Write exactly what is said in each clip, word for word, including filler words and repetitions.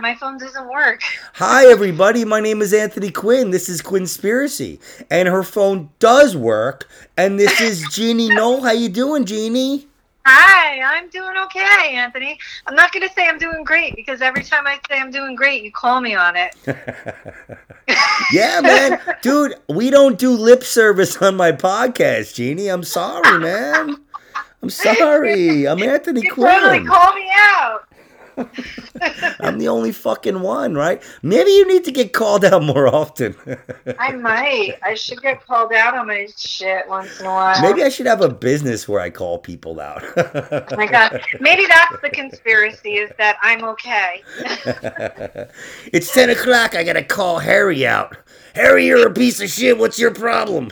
My phone doesn't work. Hi, everybody. My name is Anthony Quinn. This is Quinnspiracy. And her phone does work. And this is Jeannie Knoll. How you doing, Jeannie? Hi. I'm doing okay, Anthony. I'm not going to say I'm doing great because every time I say I'm doing great, you call me on it. Yeah, man. Dude, we don't do lip service on my podcast, Jeannie. I'm sorry, man. I'm sorry. I'm Anthony you Quinn. You totally call me out. I'm the only fucking one, right? Maybe you need to get called out more often. I might. I should get called out on my shit once in a while. Maybe I should have a business where I call people out. Oh my God. Maybe that's the conspiracy, is that I'm okay. It's ten o'clock. I got to call Harry out. Harry, you're a piece of shit. What's your problem?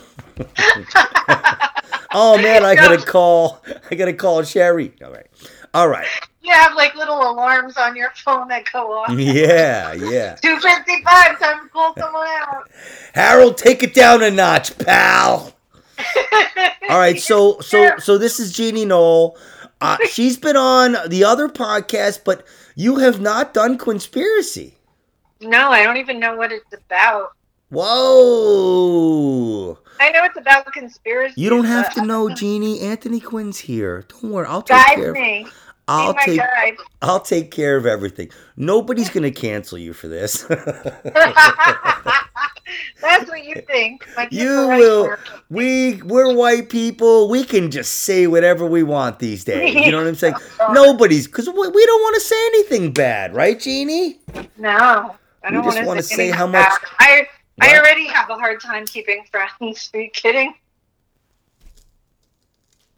Oh, man, I got to call. I got to call Sherry. All right. All right. You have like little alarms on your phone that go off. Yeah, yeah. two fifty-five, time to pull someone out. Harold, take it down a notch, pal. All right, so so so this is Jeannie Knoll. Uh, she's been on the other podcast, but you have not done Quinnspiracy. No, I don't even know what it's about. Whoa. I know it's about conspiracy. You don't have to know, Jeannie. Anthony Quinn's here. Don't worry, I'll take Guide care of me. I'll take, I'll take care of everything. Nobody's going to cancel you for this. That's what you think. Like, you will. We, we're white people. We can just say whatever we want these days. You know what I'm saying? Nobody's, because we, we don't want to say anything bad. Right, Jeannie? No. I don't want to say, wanna say how much. Bad. I what? I already have a hard time keeping friends. Are you kidding?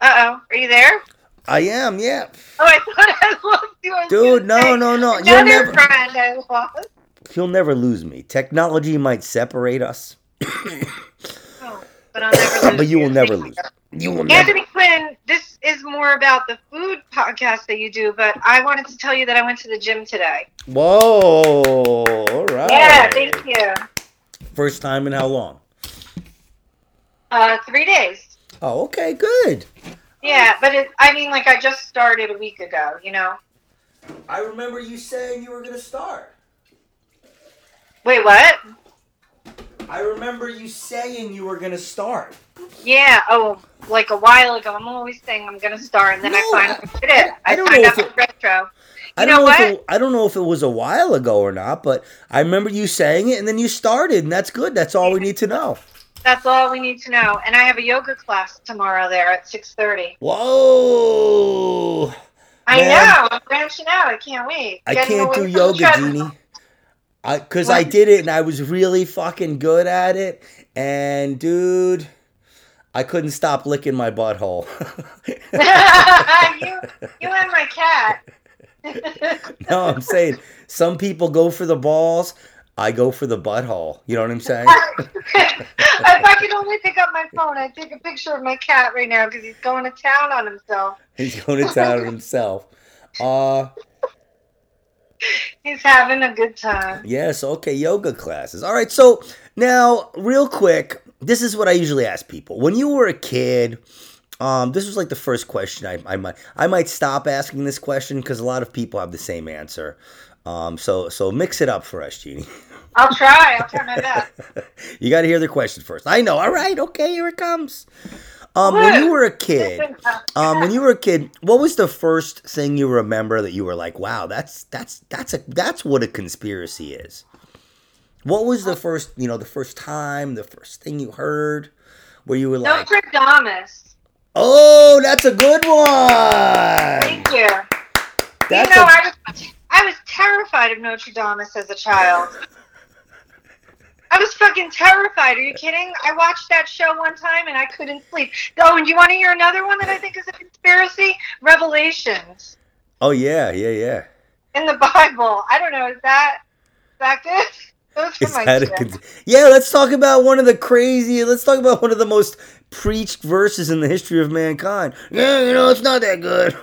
Uh-oh. Are you there? I am, yeah. Oh, I thought I lost you. I Dude, no, say, no, no. You'll never, friend I lost. You'll never lose me. Technology might separate us. Oh, but I'll never lose But you, you will never lose. You will Anthony never. Quinn, this is more about the food podcast that you do, but I wanted to tell you that I went to the gym today. Whoa. All right. Yeah, thank you. First time in how long? Uh, three days. Oh, okay, good. Yeah, but it, I mean, like, I just started a week ago, you know? I remember you saying you were going to start. Wait, what? I remember you saying you were going to start. Yeah, oh, like a while ago. I'm always saying I'm going to start, and then no, I finally I, did it. I, I, I don't signed know if up it, with Retro. You I don't know, know what? If it, I don't know if it was a while ago or not, but I remember you saying it, and then you started, and that's good. That's all we need to know. That's all we need to know. And I have a yoga class tomorrow there at six thirty. Whoa. I man. know. I'm branching out. I can't wait. I Getting can't do yoga, Jeannie. I Because I did it, and I was really fucking good at it. And, dude, I couldn't stop licking my butthole. you, you and my cat. No, I'm saying some people go for the balls. I go for the butthole. You know what I'm saying? If I could only pick up my phone, I'd take a picture of my cat right now because he's going to town on himself. He's going to town on himself. Uh, he's having a good time. Yes, okay, yoga classes. All right, so now, real quick, this is what I usually ask people. When you were a kid, um, this was like the first question I, I might. I might stop asking this question because a lot of people have the same answer. Um, so so mix it up for us, Jeannie. I'll try. I'll try my best. You got to hear the question first. I know. All right. Okay. Here it comes. Um, when you were a kid, um, when you were a kid, what was the first thing you remember that you were like, "Wow, that's that's that's a that's what a conspiracy is"? What was the first, you know, the first time, the first thing you heard, where you were like, "Nostradamus"? Oh, that's a good one. Thank you. That's you know, a- I was. I was terrified of Notre Dame as a child. I was fucking terrified. Are you kidding? I watched that show one time and I couldn't sleep. Oh, and you want to hear another one that I think is a conspiracy? Revelations. Oh, yeah, yeah, yeah. In the Bible. I don't know. Is that, is that good? Those are my shit. Con- yeah, let's talk about one of the crazy, let's talk about one of the most preached verses in the history of mankind. Yeah, you know, it's not that good.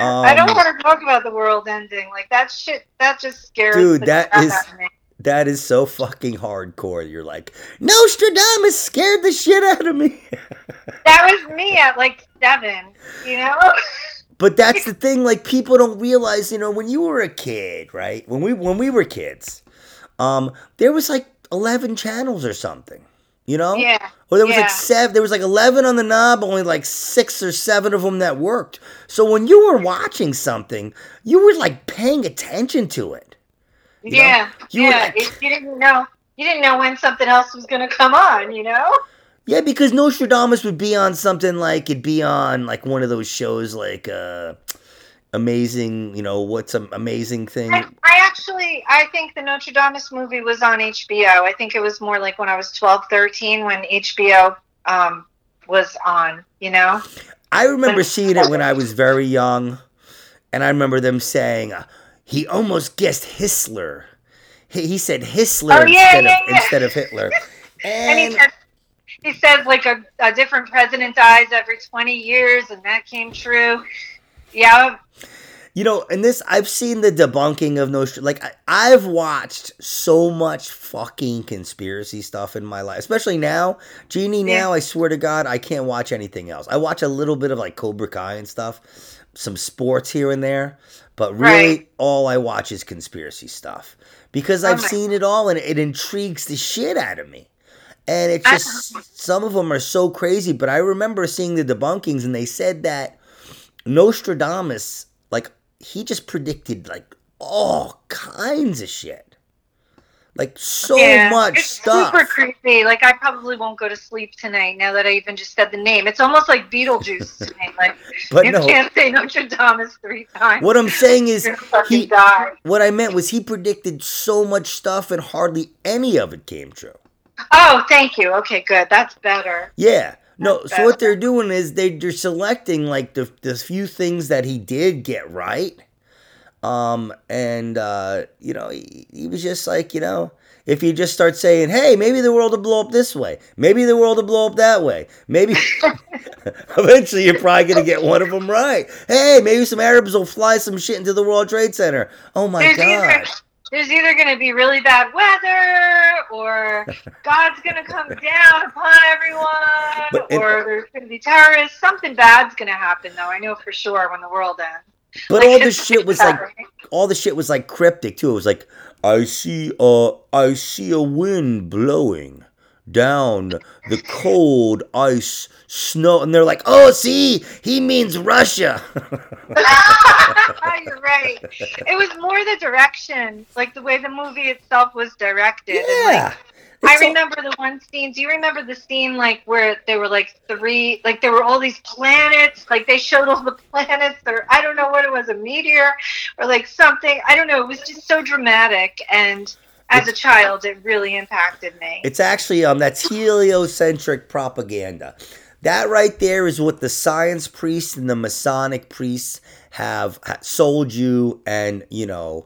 Um, I don't want to talk about the world ending. Like, that shit, that just scares me. Dude, that is, that is so fucking hardcore. You're like, Nostradamus scared the shit out of me. That was me at, like, seven, you know? But that's the thing, like, people don't realize, you know, when you were a kid, right? When we when we were kids, um, there was like eleven channels or something, you know? Yeah. Or there was yeah. like seven, there was like eleven on the knob, only like six or seven of them that worked. So when you were watching something, you were like paying attention to it. You yeah. Know? You yeah. Like, it, you didn't know. You didn't know when something else was going to come on, you know? Yeah, because Nostradamus would be on something like, it'd be on like one of those shows like uh, Amazing, you know, what's an amazing thing? I, I actually, I think the Nostradamus movie was on H B O. I think it was more like when I was twelve, thirteen when H B O um, was on, you know? I remember when, seeing it when I was very young, and I remember them saying, uh, he almost guessed Hissler. He, he said Hissler oh, yeah, instead, yeah, of, yeah. instead of Hitler. And, and he said, He says, like, a, a different president dies every twenty years, and that came true. Yeah. You know, and this, I've seen the debunking of Nostradamus. Like, I, I've watched so much fucking conspiracy stuff in my life, especially now. Jeannie, now, yeah. I swear to God, I can't watch anything else. I watch a little bit of, like, Cobra Kai and stuff, some sports here and there, but really right. all I watch is conspiracy stuff. Because I've oh seen it all, and it intrigues the shit out of me. And it's just, some of them are so crazy, but I remember seeing the debunkings, and they said that Nostradamus, like, he just predicted, like, all kinds of shit. Like, so yeah, much it's stuff. It's super creepy. Like, I probably won't go to sleep tonight now that I even just said the name. It's almost like Beetlejuice to me. Like, but you no. can't say Nostradamus three times. What I'm saying is, he, what I meant was he predicted so much stuff, and hardly any of it came true. Oh, thank you. Okay, good. That's better. Yeah. No, That's so better. What they're doing is they, they're selecting, like, the the few things that he did get right. Um, and, uh, you know, he, he was just like, you know, if you just start saying, hey, maybe the world will blow up this way. Maybe the world will blow up that way. Maybe eventually you're probably going to get one of them right. Hey, maybe some Arabs will fly some shit into the World Trade Center. Oh, my There's God. Either- There's either going to be really bad weather, or God's going to come down upon everyone, but, and, or there's going to be terrorists. Something bad's going to happen, though. I know for sure when the world ends. But like, all the shit was bad, like, right? all the shit was like cryptic too. It was like, I see a, I see a wind blowing down the cold ice snow, and they're like, oh, see, he means Russia. You're right. It was more the direction, like the way the movie itself was directed. Yeah. And like, I remember all... the one scene. Do you remember the scene like where there were like three, like there were all these planets, like they showed all the planets, or I don't know what it was, a meteor or like something. I don't know. It was just so dramatic, and as a child, it really impacted me. It's actually, um, that's heliocentric propaganda. That right there is what the science priests and the Masonic priests have sold you, and, you know,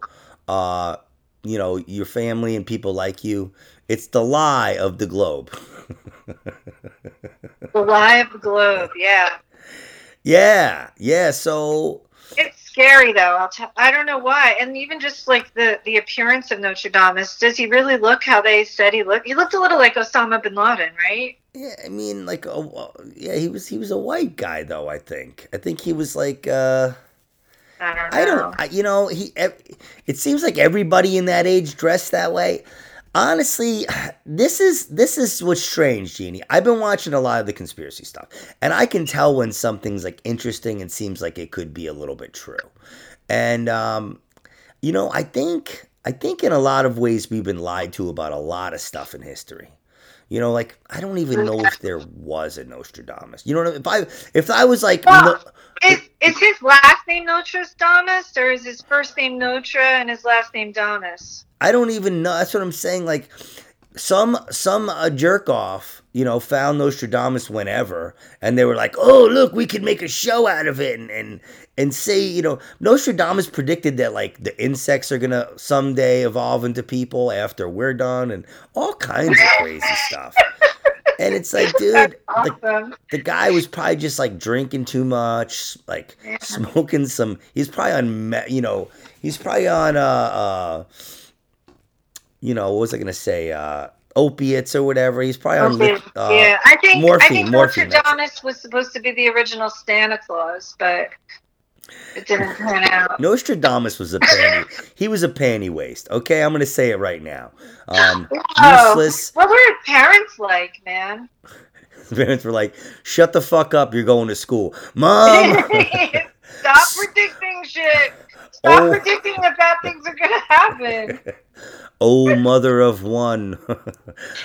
uh, you know, your family and people like you. It's the lie of the globe. The lie of the globe, yeah. Yeah, yeah, so... It's scary, though. I'll t- I don't know why. And even just, like, the, the appearance of Nostradamus, does he really look how they said he looked? He looked a little like Osama bin Laden, right? Yeah, I mean, like, oh, yeah, he was he was a white guy, though, I think. I think he was, like, uh... I don't know. I don't, I, you know, he. It seems like everybody in that age dressed that way. Honestly, this is this is what's strange, Jeannie. I've been watching a lot of the conspiracy stuff, and I can tell when something's like interesting and seems like it could be a little bit true. And um, you know, I think I think in a lot of ways we've been lied to about a lot of stuff in history. You know, like, I don't even know if there was a Nostradamus. You know what I mean? If I if I was like, well, no, is is his last name Nostradamus, or is his first name Notra and his last name Damus? I don't even know. That's what I'm saying. Like, some some uh, jerk off, you know, found Nostradamus whenever, and they were like, oh, look, we could make a show out of it, and and, and say, you know, Nostradamus predicted that, like, the insects are going to someday evolve into people after we're done, and all kinds of crazy stuff. And it's like, dude, awesome. the, the guy was probably just, like, drinking too much, like, yeah. smoking some, he's probably on, you know, he's probably on, uh, uh, you know, what was I going to say, uh, opiates or whatever. He's probably on uh, yeah. I think, morphine. I think Nostradamus was supposed to be the original Santa Claus, but It didn't pan out. Nostradamus was a panty. He was a panty waste. Okay, I'm gonna say it right now. Um, Whoa. Useless. What were his parents like, man? His parents were like, "Shut the fuck up! You're going to school, Mom." Stop predicting shit. Stop oh. predicting that bad things are gonna happen. Oh, mother of one.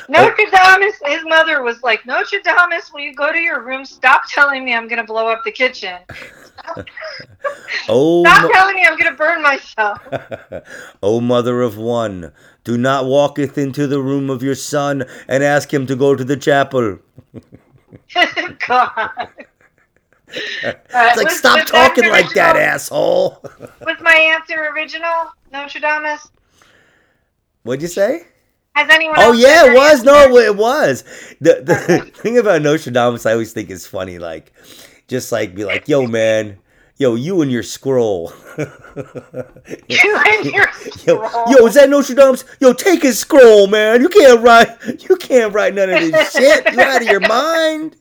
Nostradamus, his mother was like, Nostradamus, will you go to your room? Stop telling me I'm gonna blow up the kitchen. oh, Stop mo- telling me I'm going to burn myself. Oh, mother of one, do not walketh into the room of your son and ask him to go to the chapel. God. It's uh, like, was, stop was talking that like that, asshole. Was my answer original, Nostradamus? What'd you say? Has anyone oh, yeah, it was. Answer? No, it was. The, the okay. thing about Nostradamus I always think is funny, like... Just like be like, yo, man, yo, you and your scroll. You and your scroll. Yo, yo, is that Nostradamus? Yo, take his scroll, man. You can't write, you can't write none of this shit. You're out of your mind.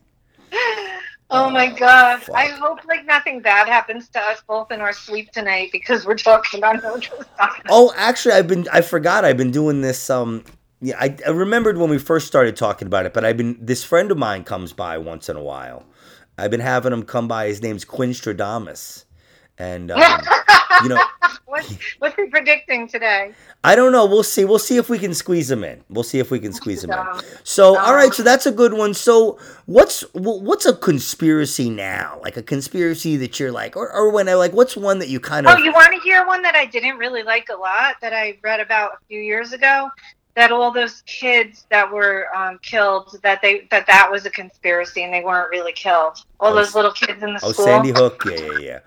Oh, oh my God. Fuck. I hope like nothing bad happens to us both in our sleep tonight because we're talking about Nostradamus. Oh, actually, I've been, I forgot I've been doing this, um, yeah, I, I remembered when we first started talking about it, but I've been, this friend of mine comes by once in a while. I've been having him come by. His name's Quinstradamus. And, um, you know. What's, what's he predicting today? I don't know. We'll see. We'll see if we can squeeze him in. We'll see if we can squeeze him in. So, all right. So that's a good one. So what's what's a conspiracy now? Like a conspiracy that you're like, or, or when I like, what's one that you kind of. Oh, you want to hear one that I didn't really like a lot that I read about a few years ago? That all those kids that were um, killed, that they that that was a conspiracy and they weren't really killed. All oh, those little kids in the oh, school. Oh, Sandy Hook, yeah, yeah, yeah, yeah.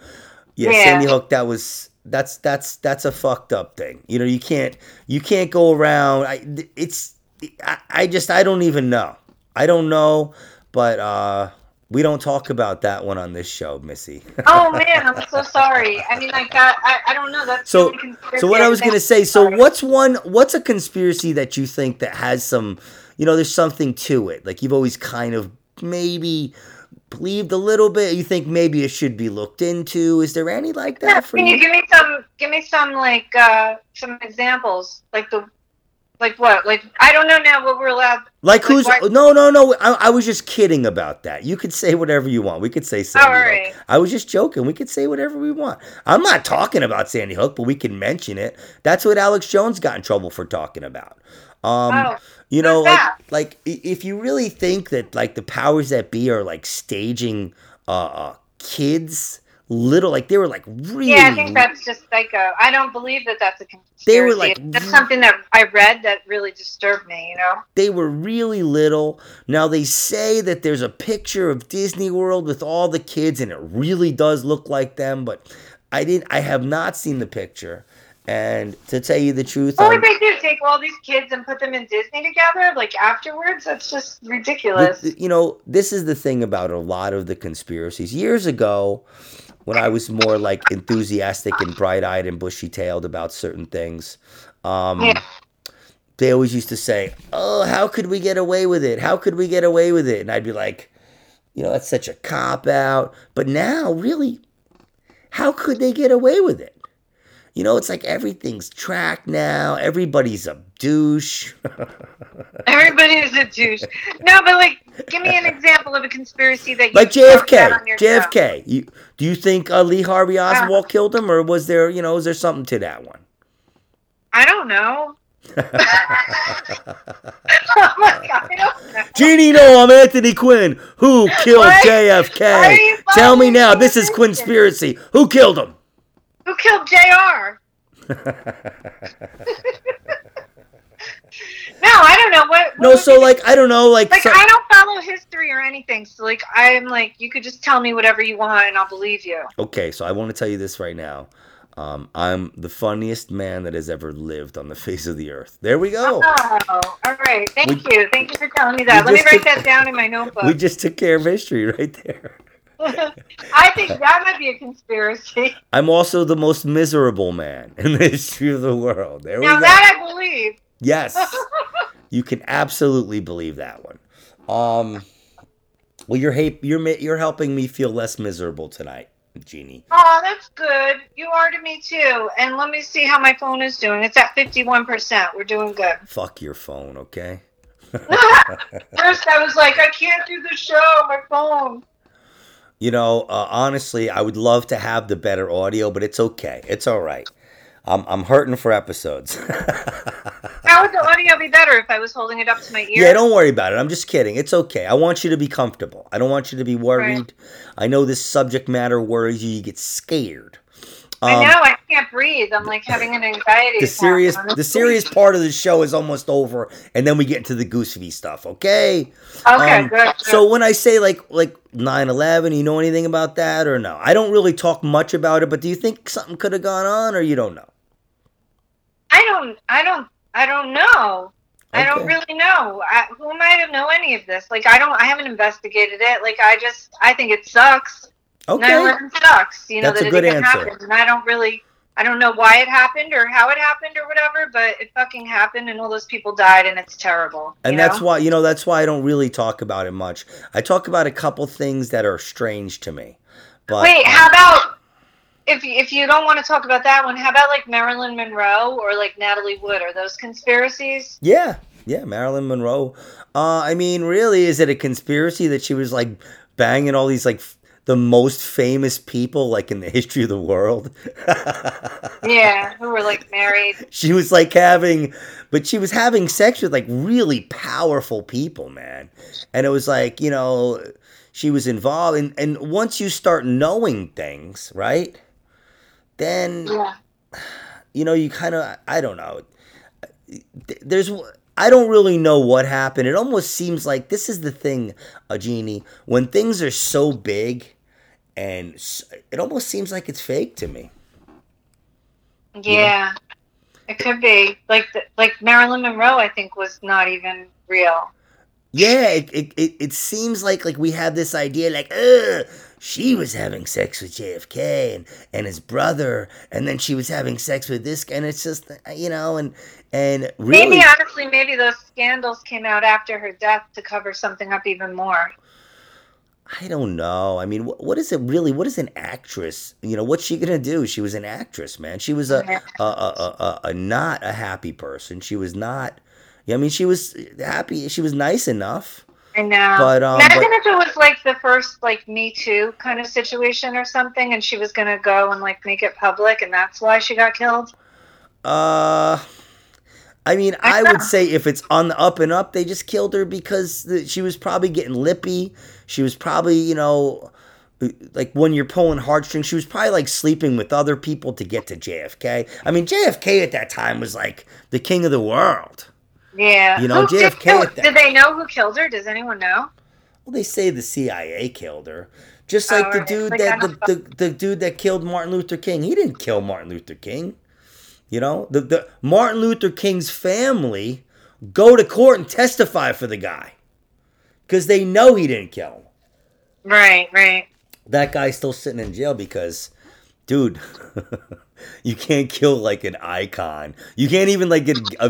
Yeah, Sandy Hook, that was that's that's that's a fucked up thing. You know, you can't you can't go around. I, it's I, I just I don't even know. I don't know, but uh, we don't talk about that one on this show, Missy. Oh man, I'm so sorry. I mean, like that, I I don't know. That's so. So what I was gonna say. So what's one? What's a conspiracy that you think that has some? You know, there's something to it. Like you've always kind of maybe believed a little bit. You think maybe it should be looked into. Is there any like that? For you? Can you give me some? Give me some like uh, some examples. Like the. Like what? Like, I don't know now what we're allowed. Like, like who's, why- no, no, no. I, I was just kidding about that. You could say whatever you want. We could say Sandy All right. Hook. I was just joking. We could say whatever we want. I'm not talking about Sandy Hook, but we can mention it. That's what Alex Jones got in trouble for talking about. Um, oh, you know, like, like if you really think that like the powers that be are like staging uh, uh, kids little, like they were like really. Yeah, I think that's just psycho. I don't believe that that's a conspiracy. They were like that's re- something that I read that really disturbed me. You know, they were really little. Now they say that there's a picture of Disney World with all the kids, and it really does look like them. But I didn't. I have not seen the picture. And to tell you the truth, what would they do? Take all these kids and put them in Disney together? Like afterwards, that's just ridiculous. The, you know, this is the thing about a lot of the conspiracies. Years ago, when I was more like enthusiastic and bright-eyed and bushy-tailed about certain things, um, yeah. they always used to say, "Oh, how could we get away with it? How could we get away with it?" And I'd be like, "You know, that's such a cop-out." But now, really, how could they get away with it? You know, it's like everything's tracked now. Everybody's a douche. Everybody's a douche. No, but like, give me an example of a conspiracy that you like J F K. On your J F K. You, do you think uh, Lee Harvey Oswald uh, killed him, or was there, you know, is there something to that one? I don't know. Oh my God, I don't know. Jeannie, no, I'm Anthony Quinn. Who killed what? J F K? Tell me now. This is conspiracy. Who killed him? Who killed J R? No, I don't know. What? what no, so, like, do? I don't know. Like, like so, I don't follow history or anything. So, like, I'm like, you could just tell me whatever you want and I'll believe you. Okay, so I want to tell you this right now. Um, I'm the funniest man that has ever lived on the face of the earth. There we go. Oh, all right. Thank we, you. Thank you for telling me that. Let me write took, that down in my notebook. We just took care of history right there. I think that might be a conspiracy. I'm also the most miserable man in the history of the world. There we go. Now that I believe. Yes. You can absolutely believe that one. Um, well, you're, ha- you're, you're helping me feel less miserable tonight. Jeannie. Oh, that's good. You are to me too. And let me see how my phone is doing. It's at fifty-one percent. We're doing good. Fuck your phone, okay? First, I was like, I can't do the show. My phone. You know, uh, honestly, I would love to have the better audio, but it's okay. It's all right. I'm I'm hurting for episodes. How would the audio be better if I was holding it up to my ear? Yeah, don't worry about it. I'm just kidding. It's okay. I want you to be comfortable. I don't want you to be worried. Right. I know this subject matter worries you. You get scared. Um, I know. I can't breathe. I'm like having an anxiety attack. The serious, the serious part of the show is almost over, and then we get into the Goosefy stuff. Okay. Okay. Um, good, good. So when I say like like nine eleven, you know anything about that or no? I don't really talk much about it, but do you think something could have gone on, or you don't know? I don't. I don't. I don't know. Okay. I don't really know. I, who am I to know any of this? Like I don't. I haven't investigated it. Like I just. I think it sucks. Okay. nine eleven sucks, you know, that's that a good answer. Happened. And I don't really, I don't know why it happened or how it happened or whatever, but it fucking happened and all those people died and it's terrible. And that's know? why, you know, that's why I don't really talk about it much. I talk about a couple things that are strange to me. But, Wait, um, how about, if, if you don't want to talk about that one, how about like Marilyn Monroe or like Natalie Wood? Are those conspiracies? Yeah, yeah, Marilyn Monroe. Uh, I mean, really, is it a conspiracy that she was like banging all these like... the most famous people like in the history of the world. Yeah, who were like married. She was like having, but she was having sex with like really powerful people, man. And it was like, you know, she was involved. And, and once you start knowing things, right, then, yeah. you know, you kind of, I don't know. There's... I don't really know what happened. It almost seems like this is the thing, Jeannie, when things are so big, and it almost seems like it's fake to me. Yeah, you know? It could be. Like the, like Marilyn Monroe, I think, was not even real. Yeah, it it, it, it seems like, like we have this idea like, ugh, she was having sex with J F K and, and his brother, and then she was having sex with this, and it's just, you know, and... And really, maybe honestly, maybe those scandals came out after her death to cover something up even more. I don't know. I mean, what, what is it really? What is an actress? You know, what's she gonna do? She was an actress, man. She was a a, a, a, a, a not a happy person. She was not. I mean, she was happy. She was nice enough. I know. But um, imagine but, if it was like the first like Me Too kind of situation or something, and she was gonna go and like make it public, and that's why she got killed. Uh. I mean, I would say if it's on the up and up, they just killed her because the, she was probably getting lippy. She was probably, you know, like when you're pulling heartstrings, she was probably like sleeping with other people to get to J F K. I mean, J F K at that time was like the king of the world. Yeah. You know, who, J F K did, at that Did they know who killed her? Does anyone know? Well, they say the C I A killed her. Just like oh, the right. dude like, that the, the, the dude that killed Martin Luther King. He didn't kill Martin Luther King. You know, the, the Martin Luther King's family go to court and testify for the guy because they know he didn't kill him. Right, right. That guy's still sitting in jail because, dude, you can't kill like an icon. You can't even like get uh,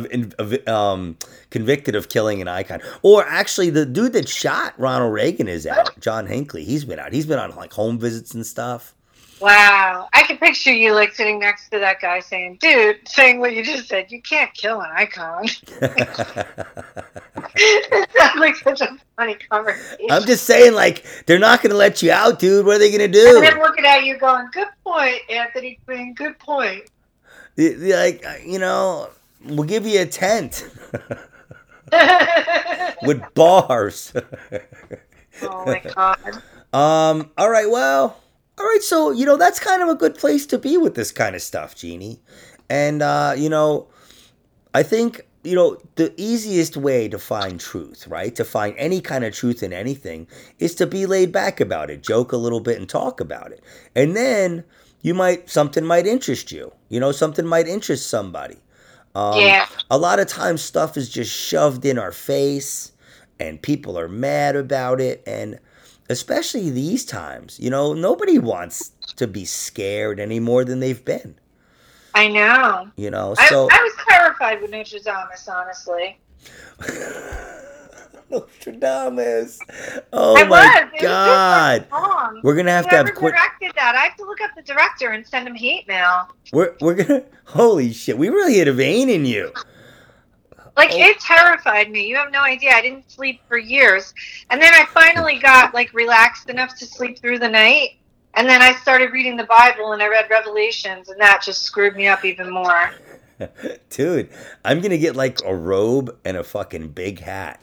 um, convicted of killing an icon. Or actually, the dude that shot Ronald Reagan is out. John Hinckley, he's been out. He's been on like home visits and stuff. Wow. I can picture you like sitting next to that guy saying, dude, saying what you just said, you can't kill an icon. It sounds like such a funny conversation. I'm just saying, like, they're not going to let you out, dude. What are they going to do? And they're looking at you going, good point, Anthony Quinn, good point. Like, you know, we'll give you a tent. With bars. Oh, my God. Um. All right, well... All right, so, you know, that's kind of a good place to be with this kind of stuff, Jeannie. And, uh, you know, I think, you know, the easiest way to find truth, right, to find any kind of truth in anything is to be laid back about it, joke a little bit and talk about it. And then you might, something might interest you, you know, something might interest somebody. Um, yeah. A lot of times stuff is just shoved in our face and people are mad about it and... Especially these times, you know, nobody wants to be scared any more than they've been. I know. You know, so... I, I was terrified when Nostradamus, honestly. Nostradamus. Oh I my was. God. Was we're going to have Whoever to have quick. directed that. I have to look up the director and send him hate mail. We're, we're going to. Holy shit. We really hit a vein in you. Like, it terrified me. You have no idea. I didn't sleep for years. And then I finally got, like, relaxed enough to sleep through the night. And then I started reading the Bible, and I read Revelations, and that just screwed me up even more. Dude, I'm going to get, like, a robe and a fucking big hat.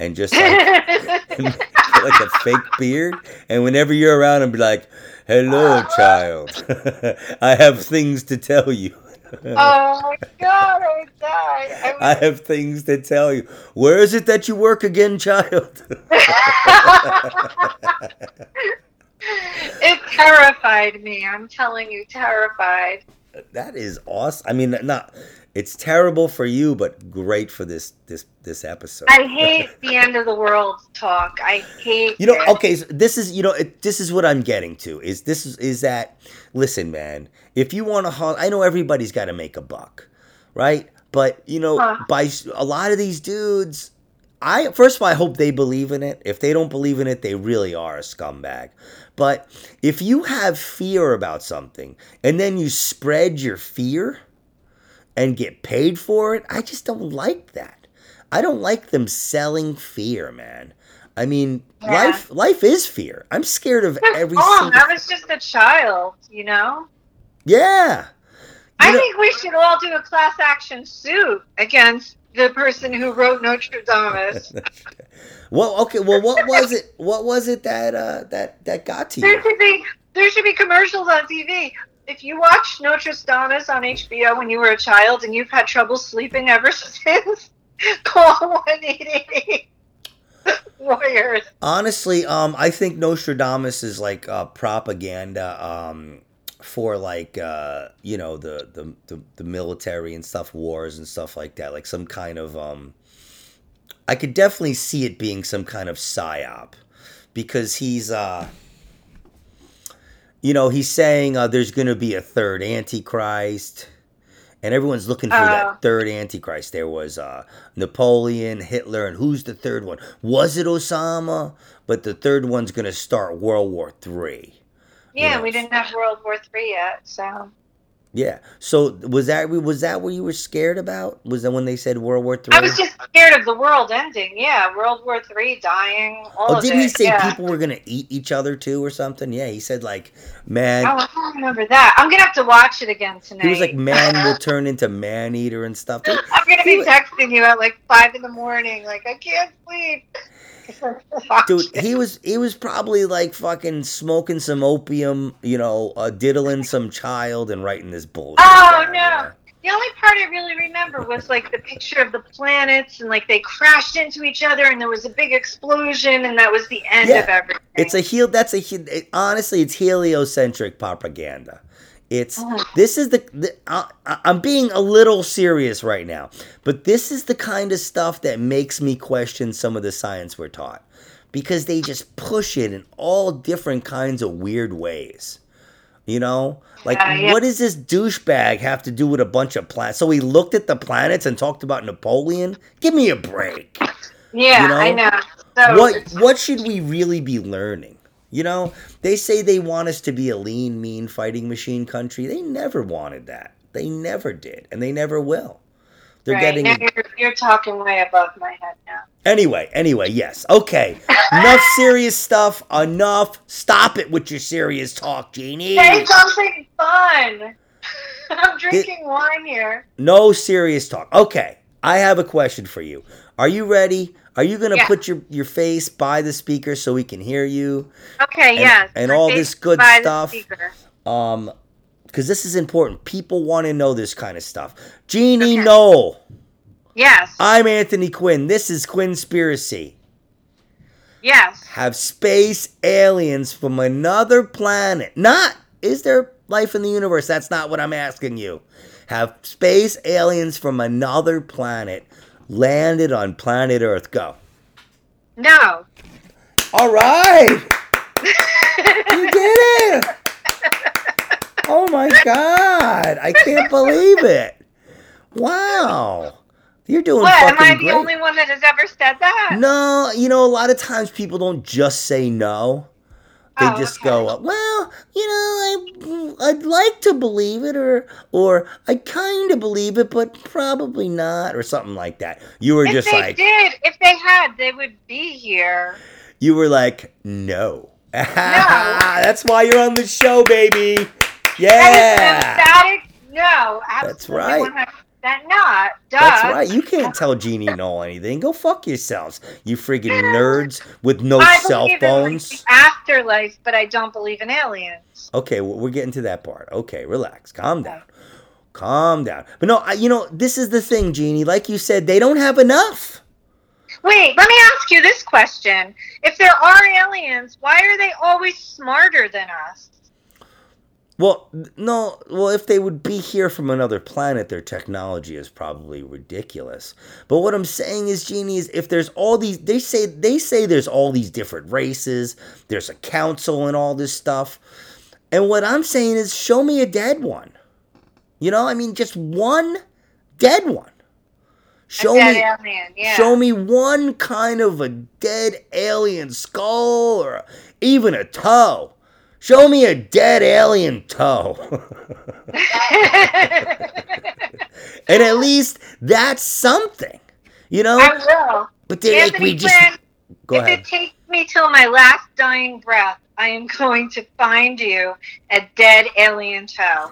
And just, like, and get, like, a fake beard. And whenever you're around, I'll be like, hello, child. I have things to tell you. Oh my God, I would die. I, would... I have things to tell you. Where is it that you work again, child? It terrified me. I'm telling you, terrified. That is awesome. I mean, not it's terrible for you, but great for this this this episode. I hate the end of the world talk. I hate You know, it. okay, so this is, you know, it, this is what I'm getting to. Is this is, is that listen, man, if you want to haul, I know everybody's got to make a buck, right? But, you know, huh. by a lot of these dudes, I first of all, I hope they believe in it. If they don't believe in it, they really are a scumbag. But if you have fear about something and then you spread your fear and get paid for it, I just don't like that. I don't like them selling fear, man. I mean, yeah. life life is fear. I'm scared of That's every single thing. I was just a child, you know? Yeah. You I know, think we should all do a class action suit against the person who wrote Nostradamus. Well, okay. Well, what was it? What was it that uh, that that got to you? There should be there should be commercials on T V. If you watched Nostradamus on H B O when you were a child and you've had trouble sleeping ever since, call one eight eight eight Warriors. Honestly, um, I think Nostradamus is like uh, propaganda. Um, for like uh you know the, the the the military and stuff, wars and stuff like that, like some kind of um I could definitely see it being some kind of psyop, because he's uh you know he's saying uh, there's gonna be a third Antichrist, and everyone's looking for uh, that third Antichrist. There was uh Napoleon, Hitler, and who's the third one? Was it Osama? But the third one's gonna start World War Three. Yeah, yes. We didn't have World War Three yet, so. Yeah, so was that was that what you were scared about? Was that when they said World War Three? I was just scared of the world ending. Yeah, World War Three, dying, all oh, of it. Oh, didn't he say yeah. people were gonna eat each other too, or something? Yeah, he said like, man. Oh, I don't remember that. I'm gonna have to watch it again tonight. He was like, man will turn into man eater and stuff. I'm gonna be texting you at like five in the morning, like I can't sleep. Dude, he was he was probably like fucking smoking some opium, you know, uh, diddling some child and writing this bullshit. Oh no! The only part I really remember was like the picture of the planets and like they crashed into each other and there was a big explosion and that was the end yeah. of everything. It's a heel. That's a heel. It, honestly, it's heliocentric propaganda. It's oh. this is the, the I, I'm being a little serious right now, but this is the kind of stuff that makes me question some of the science we're taught, because they just push it in all different kinds of weird ways. You know, like uh, yeah. what does this douchebag have to do with a bunch of planets? So he looked at the planets and talked about Napoleon. Give me a break. Yeah, you know? I know. So what what should we really be learning? You know, they say they want us to be a lean, mean fighting machine country. They never wanted that. They never did, and they never will. They're right, getting. Now you're, you're talking way above my head now. Anyway, anyway, yes, okay. Enough serious stuff. Enough. Stop it with your serious talk, Jeannie. Say something fun. I'm drinking it, wine here. No serious talk. Okay, I have a question for you. Are you ready? Are you going to yeah. put your, your face by the speaker so we can hear you? Okay, and, yes. And my all this good stuff. Um, because this is important. People want to know this kind of stuff. Jeannie okay. Knoll. Yes. I'm Anthony Quinn. This is Quinnspiracy. Yes. Have space aliens from another planet. Not, is there life in the universe? That's not what I'm asking you. Have space aliens from another planet landed on planet Earth? Go. No. All right. You did it. Oh my God. I can't believe it. Wow. You're doing what, fucking great. Am I the great. only one that has ever said that? No, you know, a lot of times people don't just say no. They oh, just okay. go, well, you know, I, I'd like to believe it, or or I kind of believe it, but probably not, or something like that. You were if just like... If they did, if they had, they would be here. You were like, no. No. That's why you're on the show, baby. Yeah. That is emphatic no. Absolutely. That's right. That not. Duh. That's right. You can't tell Jeannie and Noel anything. Go fuck yourselves, you freaking nerds with no I cell phones. In, like, afterlife, but I don't believe in aliens. Okay, well, we're getting to that part. Okay, relax. Calm down. Calm down. But no, I, you know, this is the thing, Jeannie. Like you said, they don't have enough. Wait, let me ask you this question. If there are aliens, why are they always smarter than us? Well, no, well, if they would be here from another planet, their technology is probably ridiculous. But what I'm saying is, Jeannie, is if there's all these, they say they say there's all these different races, there's a council and all this stuff. And what I'm saying is, show me a dead one. You know, I mean, just one dead one. Show me, alien, yeah. show me one kind of a dead alien skull or even a toe. Show me a dead alien toe. And at least that's something, you know? I will. But they like, we just... Flynn, Go if ahead. It takes me till my last dying breath, I am going to find you a dead alien toe.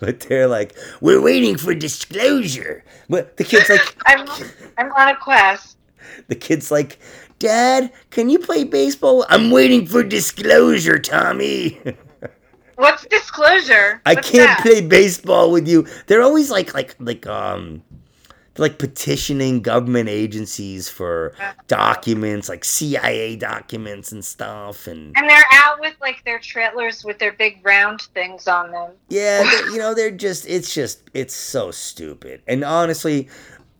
But they're like, we're waiting for disclosure. But the kid's like... I'm, I'm on a quest. The kid's like... Dad, can you play baseball? I'm waiting for disclosure, Tommy. What's disclosure? I What's can't that? play baseball with you. They're always like, like, like, um, like petitioning government agencies for documents, like C I A documents and stuff, and and they're out with like their trailers with their big round things on them. Yeah, you know, they're just, it's just, it's so stupid, and honestly.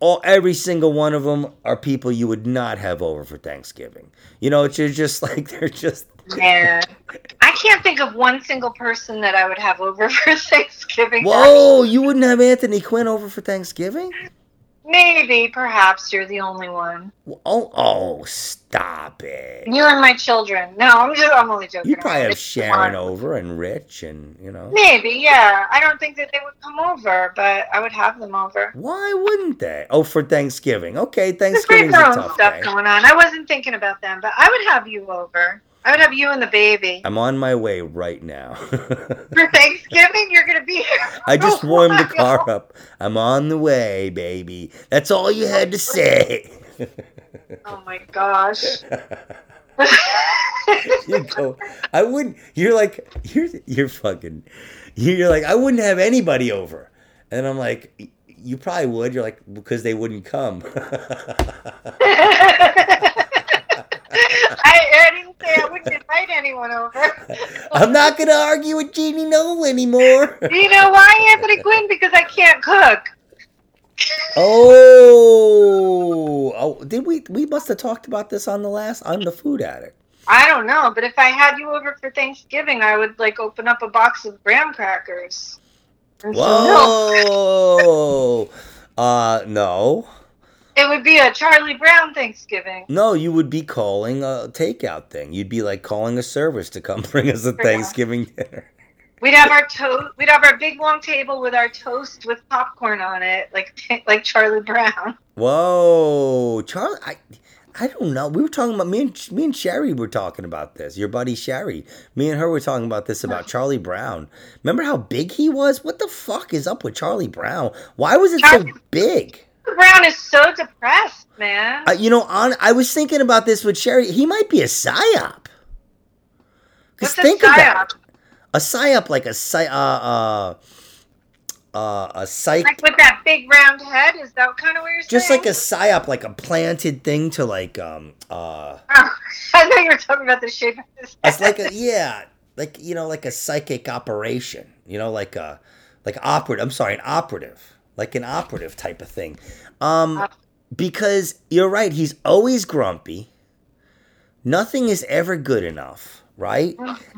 All, every single one of them are people you would not have over for Thanksgiving. You know, it's just like, they're just... Man, I can't think of one single person that I would have over for Thanksgiving. Whoa, you wouldn't have Anthony Quinn over for Thanksgiving? Maybe, perhaps you're the only one. Oh, oh, stop it. You and my children. No, I'm just, I'm only joking. You probably have Sharon over and Rich and, you know. Maybe, yeah. I don't think that they would come over, but I would have them over. Why wouldn't they? Oh, for Thanksgiving. Okay, Thanksgiving's a tough day. There's my own stuff going on. I wasn't thinking about them, but I would have you over. I would have you and the baby. I'm on my way right now. For Thanksgiving, you're going to be here. I just warmed the car up. I'm on the way, baby. That's all you had to say. Oh, my gosh. You go, I wouldn't, you're like, you're, you're fucking, you're like, I wouldn't have anybody over. And I'm like, you probably would. You're like, because they wouldn't come. I, I didn't say I wouldn't invite anyone over. I'm not going to argue with Jeannie Noel anymore. Do you know why, Anthony Quinn? Because I can't cook. Oh, oh did we? We must have talked about this on the last. I'm the food addict. I don't know, but if I had you over for Thanksgiving, I would like open up a box of graham crackers. Whoa! uh, no. It would be a Charlie Brown Thanksgiving. No, you would be calling a takeout thing. You'd be like calling a service to come bring us a Thanksgiving dinner. We'd have our toast. We'd have our big long table with our toast with popcorn on it, like like Charlie Brown. Whoa, Charlie! I, I don't know. We were talking about me and me and Sherry were talking about this. Your buddy Sherry, me and her were talking about this about Charlie Brown. Remember how big he was? What the fuck is up with Charlie Brown? Why was it Charlie- so big? Brown is so depressed, man. Uh, you know, on I was thinking about this with Sherry. He might be a psyop. What's a think psyop? About it. A psyop, like a psy, uh, uh, uh, a psych. Like with that big round head. Is that kind of what you're just saying? Just like a psyop, like a planted thing to like um uh. Oh, I know you were talking about the shape of his head. It's like a yeah, like you know, like a psychic operation. You know, like a like operative. I'm sorry, an operative. Like an operative type of thing. Um, because you're right. He's always grumpy. Nothing is ever good enough, right?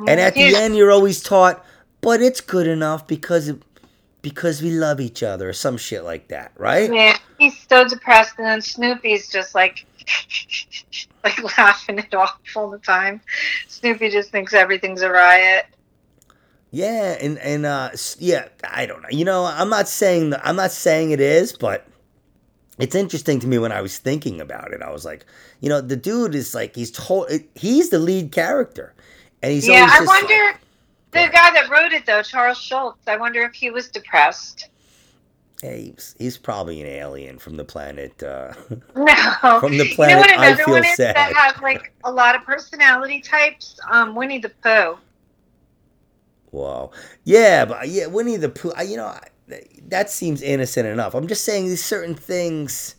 And at the end, you're always taught, but it's good enough because because we love each other or some shit like that, right? Yeah, he's so depressed, and then Snoopy's just like like laughing it off all the time. Snoopy just thinks everything's a riot. Yeah, and and uh, yeah, I don't know. You know, I'm not saying that, I'm not saying it is, but it's interesting to me when I was thinking about it. I was like, you know, the dude is like he's told he's the lead character, and he's yeah. I just wonder like, the guy that wrote it though, Charles Schultz. I wonder if he was depressed. Yeah, he's, he's probably an alien from the planet. Uh, no, from the planet. You know what another I feel one is sad. That have like a lot of personality types? Um, Winnie the Pooh. Wow. Yeah, but yeah, Winnie the Pooh, you know, that seems innocent enough. I'm just saying these certain things,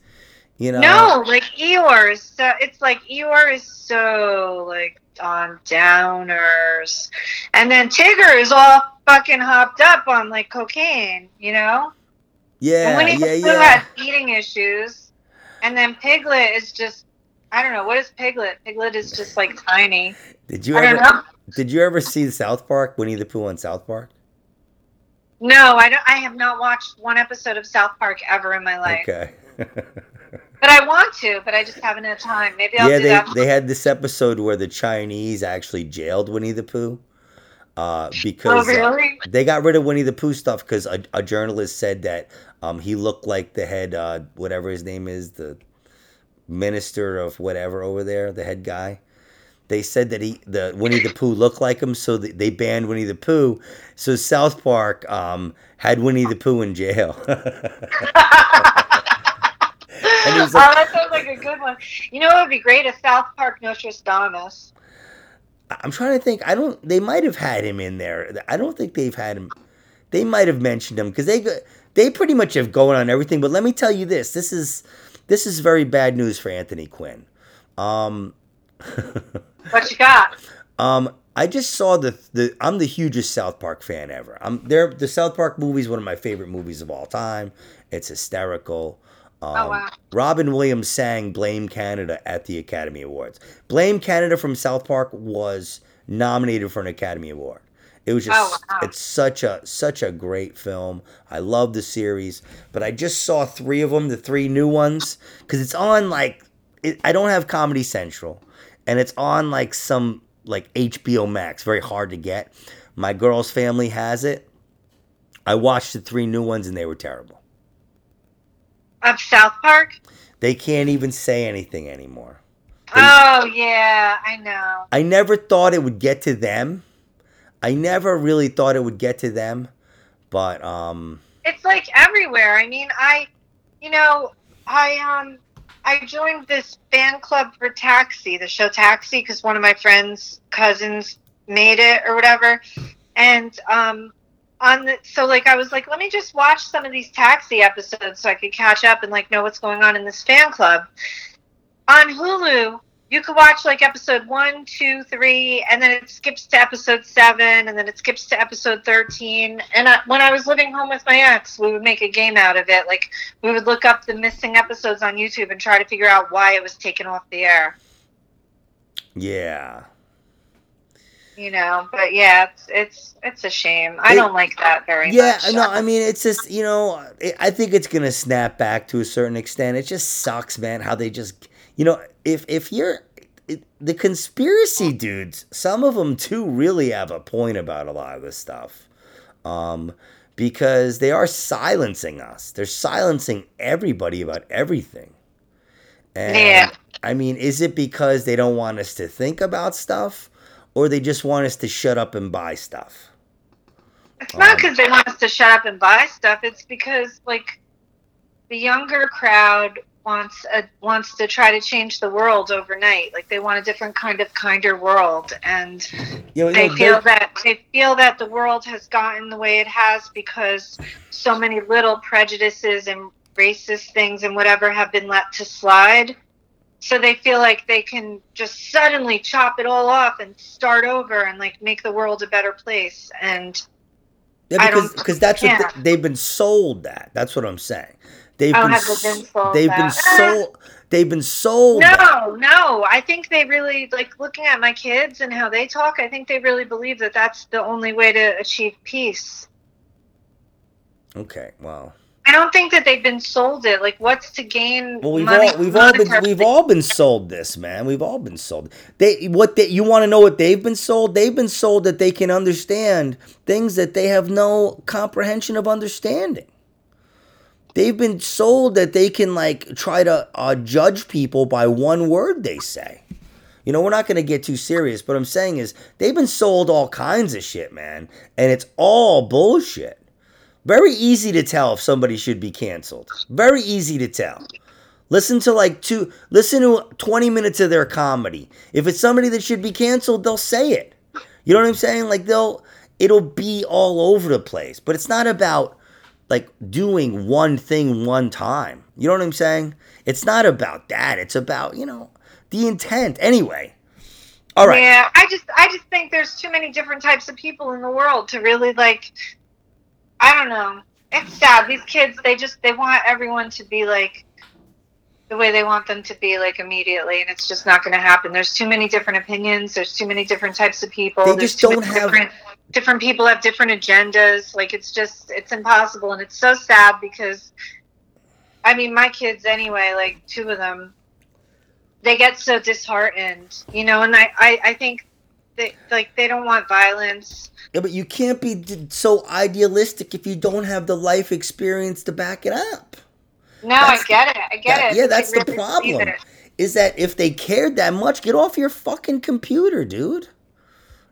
you know. No, like Eeyore is so, it's like Eeyore is so, like, on downers. And then Tigger is all fucking hopped up on, like, cocaine, you know? Yeah, and Winnie yeah, the Pooh yeah. has eating issues. And then Piglet is just, I don't know, what is Piglet? Piglet is just, like, tiny. Did you I ever... don't know. Did you ever see South Park? Winnie the Pooh on South Park? No, I don't. I have not watched one episode of South Park ever in my life. Okay. But I want to, but I just haven't had time. Maybe I'll yeah, do they, that. Yeah, they had this episode where the Chinese actually jailed Winnie the Pooh uh, because oh, really? uh, they got rid of Winnie the Pooh stuff because a, a journalist said that um, he looked like the head, uh, whatever his name is, the minister of whatever over there, the head guy. They said that he, the Winnie the Pooh looked like him, so they banned Winnie the Pooh. So South Park um, had Winnie the Pooh in jail. And he was like, oh, that sounds like a good one. You know, it would be great if South Park Nostradamus. I'm trying to think. I don't. They might have had him in there. I don't think they've had him. They might have mentioned him because they they pretty much have gone on everything. But let me tell you this. This is this is very bad news for Anthony Quinn. Um. What you got? Um, I just saw the the. I'm the hugest South Park fan ever. I'm there. The South Park movie is one of my favorite movies of all time. It's hysterical. Um, oh wow! Robin Williams sang "Blame Canada" at the Academy Awards. "Blame Canada" from South Park was nominated for an Academy Award. It was just. Oh, wow. It's such a such a great film. I love the series, but I just saw three of them, the three new ones, because it's on like. It, I don't have Comedy Central. And it's on, like, some, like, H B O Max. Very hard to get. My girl's family has it. I watched the three new ones, and they were terrible. Of South Park? They can't even say anything anymore. They, oh, yeah. I know. I never thought it would get to them. I never really thought it would get to them. But, um... it's, like, everywhere. I mean, I... You know, I, um... I joined this fan club for Taxi, the show Taxi, because one of my friend's cousins made it or whatever. And um, on the, so, like, I was like, let me just watch some of these Taxi episodes so I could catch up and, like, know what's going on in this fan club. On Hulu, you could watch, like, episode one, two, three, and then it skips to episode seven, and then it skips to episode thirteen. And I, when I was living home with my ex, we would make a game out of it. Like, we would look up the missing episodes on YouTube and try to figure out why it was taken off the air. Yeah. You know, but yeah, it's it's, it's a shame. I it, don't like that very yeah, much. Yeah, no, I mean, it's just, you know, it, I think it's going to snap back to a certain extent. It just sucks, man, how they just... You know, if if you're the conspiracy dudes, some of them too really have a point about a lot of this stuff, um, because they are silencing us. They're silencing everybody about everything. And, yeah. I mean, is it because they don't want us to think about stuff, or they just want us to shut up and buy stuff? It's um, not because they want us to shut up and buy stuff. It's because like the younger crowd. wants a, wants to try to change the world overnight. Like they want a different kind of kinder world, and you know, they know, feel that they feel that the world has gotten the way it has because so many little prejudices and racist things and whatever have been let to slide. So they feel like they can just suddenly chop it all off and start over and like make the world a better place. And yeah, because because that's yeah. what they, they've been sold that. That's what I'm saying. They've been, been sold they've that. been sold they've been sold no that. no I think they really like looking at my kids and how they talk. I think they really believe that that's the only way to achieve peace. Okay, wow. I don't think that they've been sold it. Like, what's to gain? Well, we've money all we've all been we've all been sold this, man. We've all been sold. They what they you want to know what they've been sold? They've been sold that they can understand things that they have no comprehension of understanding. They've been sold that they can like try to uh, judge people by one word they say. You know, we're not going to get too serious, but what I'm saying is they've been sold all kinds of shit, man, and it's all bullshit. Very easy to tell if somebody should be canceled. Very easy to tell. Listen to like two, listen to twenty minutes of their comedy. If it's somebody that should be canceled, they'll say it. You know what I'm saying? Like they'll, it'll be all over the place. But it's not about like doing one thing one time. You know what I'm saying? It's not about that. It's about, you know, the intent. Anyway. All right. Yeah, I just, I just think there's too many different types of people in the world to really like. I don't know. It's sad. These kids, they just, they want everyone to be like the way they want them to be like immediately. And it's just not going to happen. There's too many different opinions. There's too many different types of people. They just don't have... Different, different people have different agendas. Like it's just, it's impossible. And it's so sad because, I mean, my kids anyway, like two of them, they get so disheartened, you know, and I, I, I think they, like, they don't want violence. Yeah, but you can't be so idealistic if you don't have the life experience to back it up. No, that's I get the, it. I get that, it. Yeah, that's really the problem. Is that if they cared that much, get off your fucking computer, dude.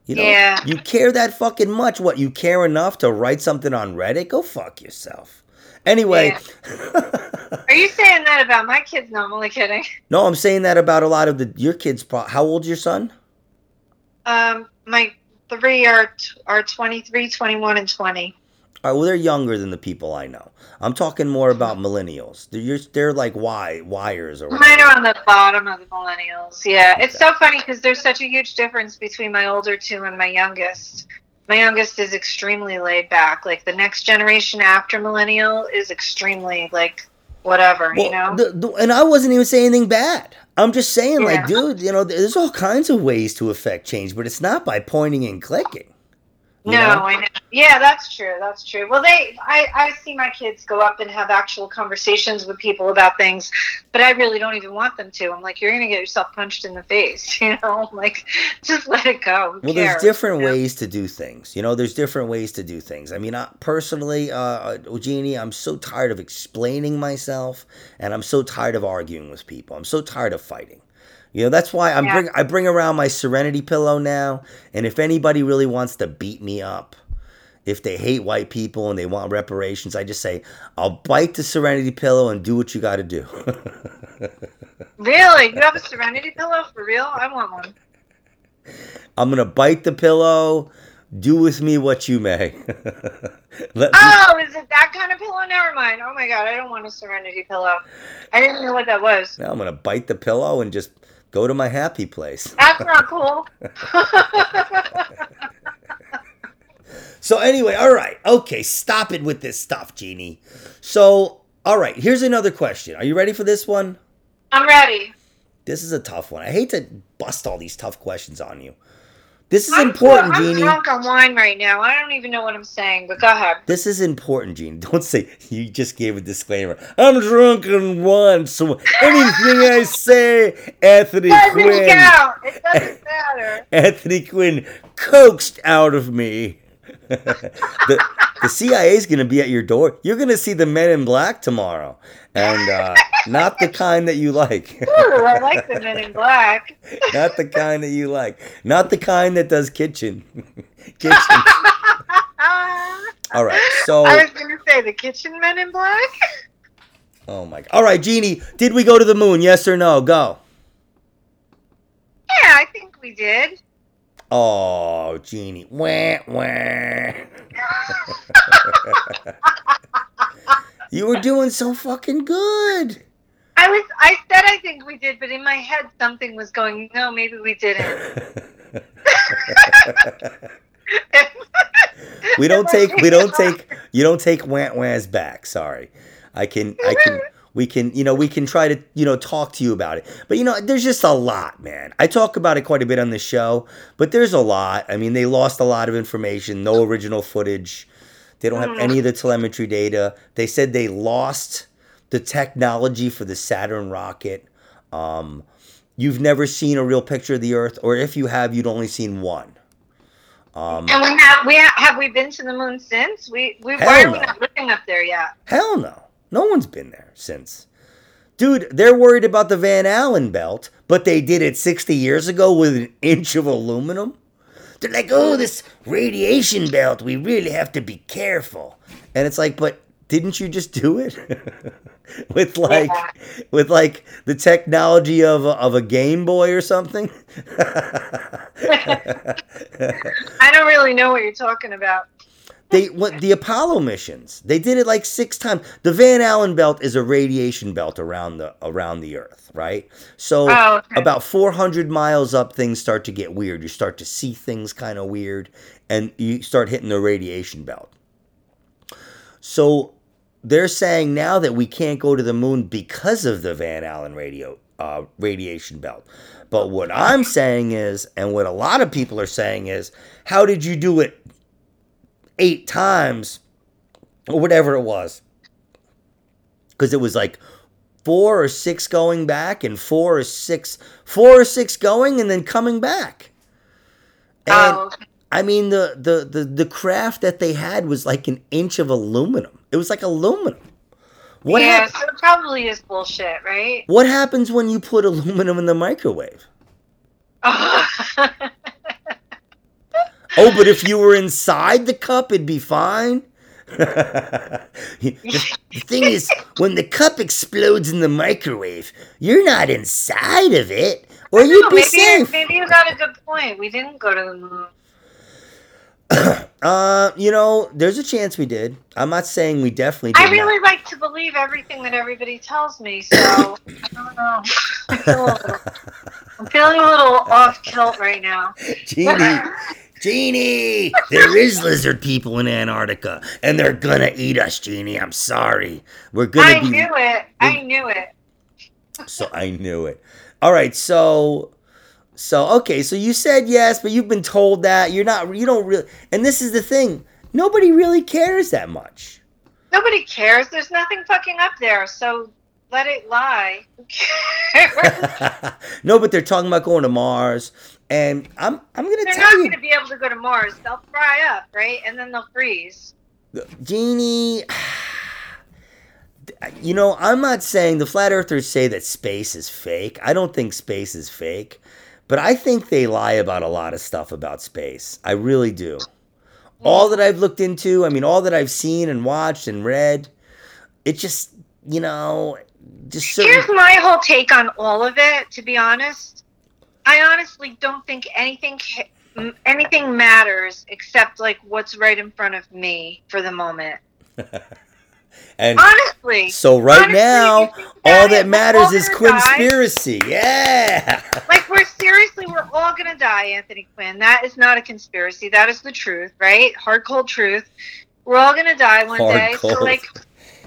You know, yeah. You care that fucking much. What, you care enough to write something on Reddit? Go fuck yourself. Anyway. Yeah. Are you saying that about my kids? No, I'm only kidding. No, I'm saying that about a lot of the your kids. Pro- How old's your son? Um, my three are are twenty-three, twenty-one, and twenty. All right, well, they're younger than the people I know. I'm talking more about millennials. They're you're, they're like why wires or whatever. Mine are on the bottom of the millennials. Yeah, okay. It's so funny because there's such a huge difference between my older two and my youngest. My youngest is extremely laid back. Like the next generation after millennial is extremely like whatever, well, you know. The, the, and I wasn't even saying anything bad. I'm just saying, yeah. Like, dude, you know, there's all kinds of ways to affect change, but it's not by pointing and clicking. No, know? I know. Yeah, that's true. That's true. Well, they, I, I see my kids go up and have actual conversations with people about things, but I really don't even want them to. I'm like, you're going to get yourself punched in the face, you know? I'm like, just let it go. Who well, cares? There's different yeah. ways to do things. You know, there's different ways to do things. I mean, I, personally, uh, Eugenie, I'm so tired of explaining myself, and I'm so tired of arguing with people. I'm so tired of fighting. You know, that's why I'm yeah. bring, I bring around my Serenity Pillow now, and if anybody really wants to beat me up, if they hate white people and they want reparations, I just say, I'll bite the Serenity Pillow and do what you got to do. Really? You have a Serenity Pillow? For real? I want one. I'm going to bite the pillow. Do with me what you may. Let oh, me... is it that kind of pillow? Never mind. Oh, my God. I don't want a Serenity Pillow. I didn't know what that was. Now I'm going to bite the pillow and just go to my happy place. That's not cool. So anyway, all right. Okay, stop it with this stuff, Jeannie. So, all right, here's another question. Are you ready for this one? I'm ready. This is a tough one. I hate to bust all these tough questions on you. This is I'm, important, I'm Jeannie. I'm drunk on wine right now. I don't even know what I'm saying, but go ahead. This is important, Jeannie. Don't say, you just gave a disclaimer. I'm drunk on wine, so anything I say, Anthony doesn't Quinn. Doesn't count. It doesn't matter. Anthony Quinn coaxed out of me. the, the C I A is going to be at your door. You're going to see the Men in Black tomorrow. And uh, not the kind that you like. Ooh, I like the Men in Black. Not the kind that you like. Not the kind that does kitchen. Kitchen. All right, so. I was going to say the kitchen Men in Black. Oh, my God. All right, Jeannie, did we go to the moon? Yes or no? Go. Yeah, I think we did. Oh, Jeannie. Wah, wah. You were doing so fucking good. I was. I said I think we did, but in my head something was going, no, maybe we didn't. we don't take, we don't take, you don't take wah, wahs back. Sorry. I can, I can. We can, you know, we can try to, you know, talk to you about it. But, you know, there's just a lot, man. I talk about it quite a bit on this show, but there's a lot. I mean, they lost a lot of information, no original footage. They don't have any of the telemetry data. They said they lost the technology for the Saturn rocket. Um, you've never seen a real picture of the Earth, or if you have, you'd only seen one. Um, and we have we have, have we been to the moon since? We we why are we not looking up there yet? Hell no, no one's been there since. Dude, they're worried about the Van Allen belt, but they did it sixty years ago with an inch of aluminum. They're like, oh, this radiation belt, we really have to be careful. And it's like, but didn't you just do it with like yeah. with like the technology of a, of a Game Boy or something? I don't really know what you're talking about. They what the Apollo missions? They did it like six times. The Van Allen belt is a radiation belt around the around the Earth, right? So oh, okay. about four hundred miles up, things start to get weird. You start to see things kind of weird, and you start hitting the radiation belt. So they're saying now that we can't go to the moon because of the Van Allen radio uh, radiation belt. But what I'm saying is, and what a lot of people are saying is, how did you do it eight times or whatever it was, because it was like four or six going back and four or six four or six going and then coming back. And oh. I mean the, the the the craft that they had was like an inch of aluminum. It was like aluminum. What yeah hap- so it probably is bullshit, right? What happens when you put aluminum in the microwave? Oh. Oh, but if you were inside the cup, it'd be fine. The thing is, when the cup explodes in the microwave, you're not inside of it, or you'd know, be maybe, safe. Maybe you got a good point. We didn't go to the moon. uh, you know, there's a chance we did. I'm not saying we definitely did. I really not. like to believe everything that everybody tells me, so I don't know. I feel a little, I'm feeling a little off kilt right now. Genie. Genie, there is lizard people in Antarctica, and they're gonna eat us, Genie. I'm sorry. We're gonna I be. I knew it. I knew it. So I knew it. All right. So, so okay. So you said yes, but you've been told that you're not. You don't really. And this is the thing. Nobody really cares that much. Nobody cares. There's nothing fucking up there. So let it lie. Who cares? No, but they're talking about going to Mars. And I'm I'm gonna They're tell you. They're not gonna be able to go to Mars. They'll fry up, right? And then they'll freeze. Genie, you know, I'm not saying the flat earthers say that space is fake. I don't think space is fake, but I think they lie about a lot of stuff about space. I really do. Yeah. All that I've looked into, I mean, all that I've seen and watched and read, it just, you know, just certain... Here's my whole take on all of it, to be honest. I honestly don't think anything anything matters except like what's right in front of me for the moment. And honestly, so right honestly, now, all that matters is conspiracy. Yeah, like we're seriously, we're all gonna die, Anthony Quinn. That is not a conspiracy. That is the truth, right? Hard cold truth. We're all gonna die one hard day. Cold. So like,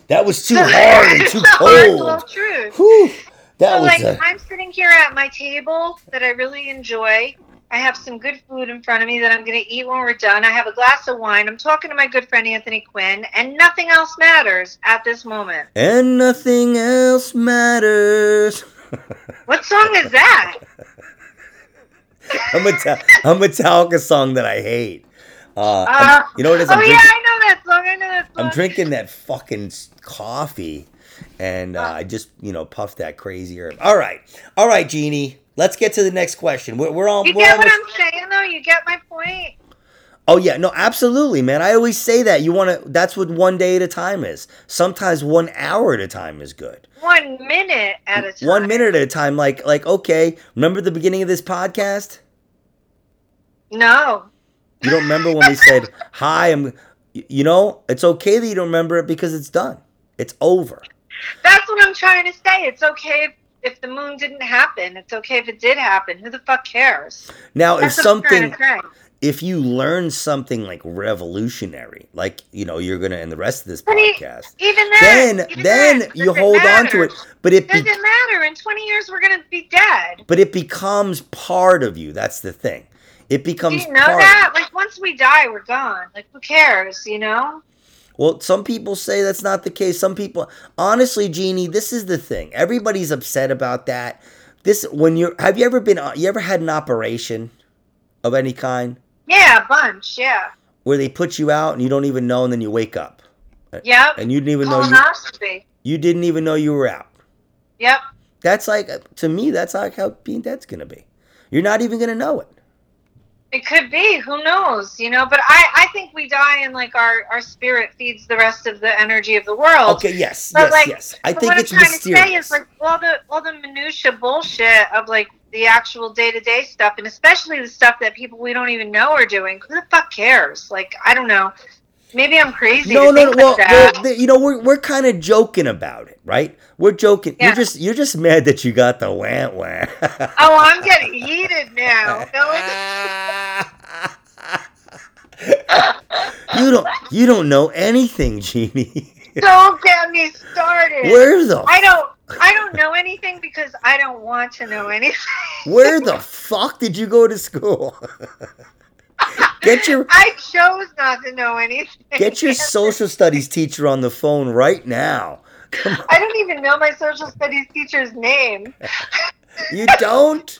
that was too so, hard and too cold. Hard cold truth. Whew. That so, was like, a... I'm sitting here at my table that I really enjoy. I have some good food in front of me that I'm going to eat when we're done. I have a glass of wine. I'm talking to my good friend Anthony Quinn, and nothing else matters at this moment. And nothing else matters. What song is that? a, Meta- a Metallica song that I hate. Uh, uh, you know what it is? Oh, drinking- yeah, I know that song. I know that song. I'm drinking that fucking coffee. And uh, I just, you know, puffed that crazy herb. All right. All right, Jeannie. Let's get to the next question. We're, we're all... You we're get almost... what I'm saying, though? You get my point? Oh, yeah. No, absolutely, man. I always say that. You want to... That's what one day at a time is. Sometimes one hour at a time is good. One minute at a time. One minute at a time. Like, like okay, remember the beginning of this podcast? No. You don't remember when we said, hi, I'm... You know, it's okay that you don't remember it because it's done. It's over. That's what I'm trying to say. It's okay if, if the moon didn't happen. It's okay if it did happen. Who the fuck cares? Now, That's if something, if you learn something like revolutionary, like, you know, you're going to, in the rest of this but podcast, even that, then, even then that, you hold matter. on to it. But it doesn't be- matter. In twenty years, we're going to be dead. But it becomes part of you. That's the thing. It becomes part. Do you know part that? Like, once we die, we're gone. Like, who cares, you know? Well, some people say that's not the case. Some people, honestly, Jeannie, this is the thing. Everybody's upset about that. This, when you're, have you ever been, you ever had an operation of any kind? Yeah, a bunch, yeah. Where they put you out and you don't even know, and then you wake up. Yep. And you didn't even know you, you didn't even know you were out. Yep. That's like, to me, that's like how being dead's going to be. You're not even going to know it. It could be. Who knows? You know, but I, I think we die and, like, our, our spirit feeds the rest of the energy of the world. Okay, yes, but yes, like, yes. I think it's mysterious. What I'm trying to say is, like, all the, all the minutia bullshit of, like, the actual day-to-day stuff, and especially the stuff that people we don't even know are doing. Who the fuck cares? Like, I don't know. Maybe I'm crazy. No, to no, think no. Like well, that. well, you know, we're we're kind of joking about it, right? We're joking. Yeah. You're just you're just mad that you got the wah wah. Oh, I'm getting heated now. you don't you don't know anything, Jeannie. Don't get me started. Where the? I don't I don't know anything because I don't want to know anything. Where the fuck did you go to school? Get your, I chose not to know anything. Get your social studies teacher on the phone right now. I don't even know my social studies teacher's name. You don't?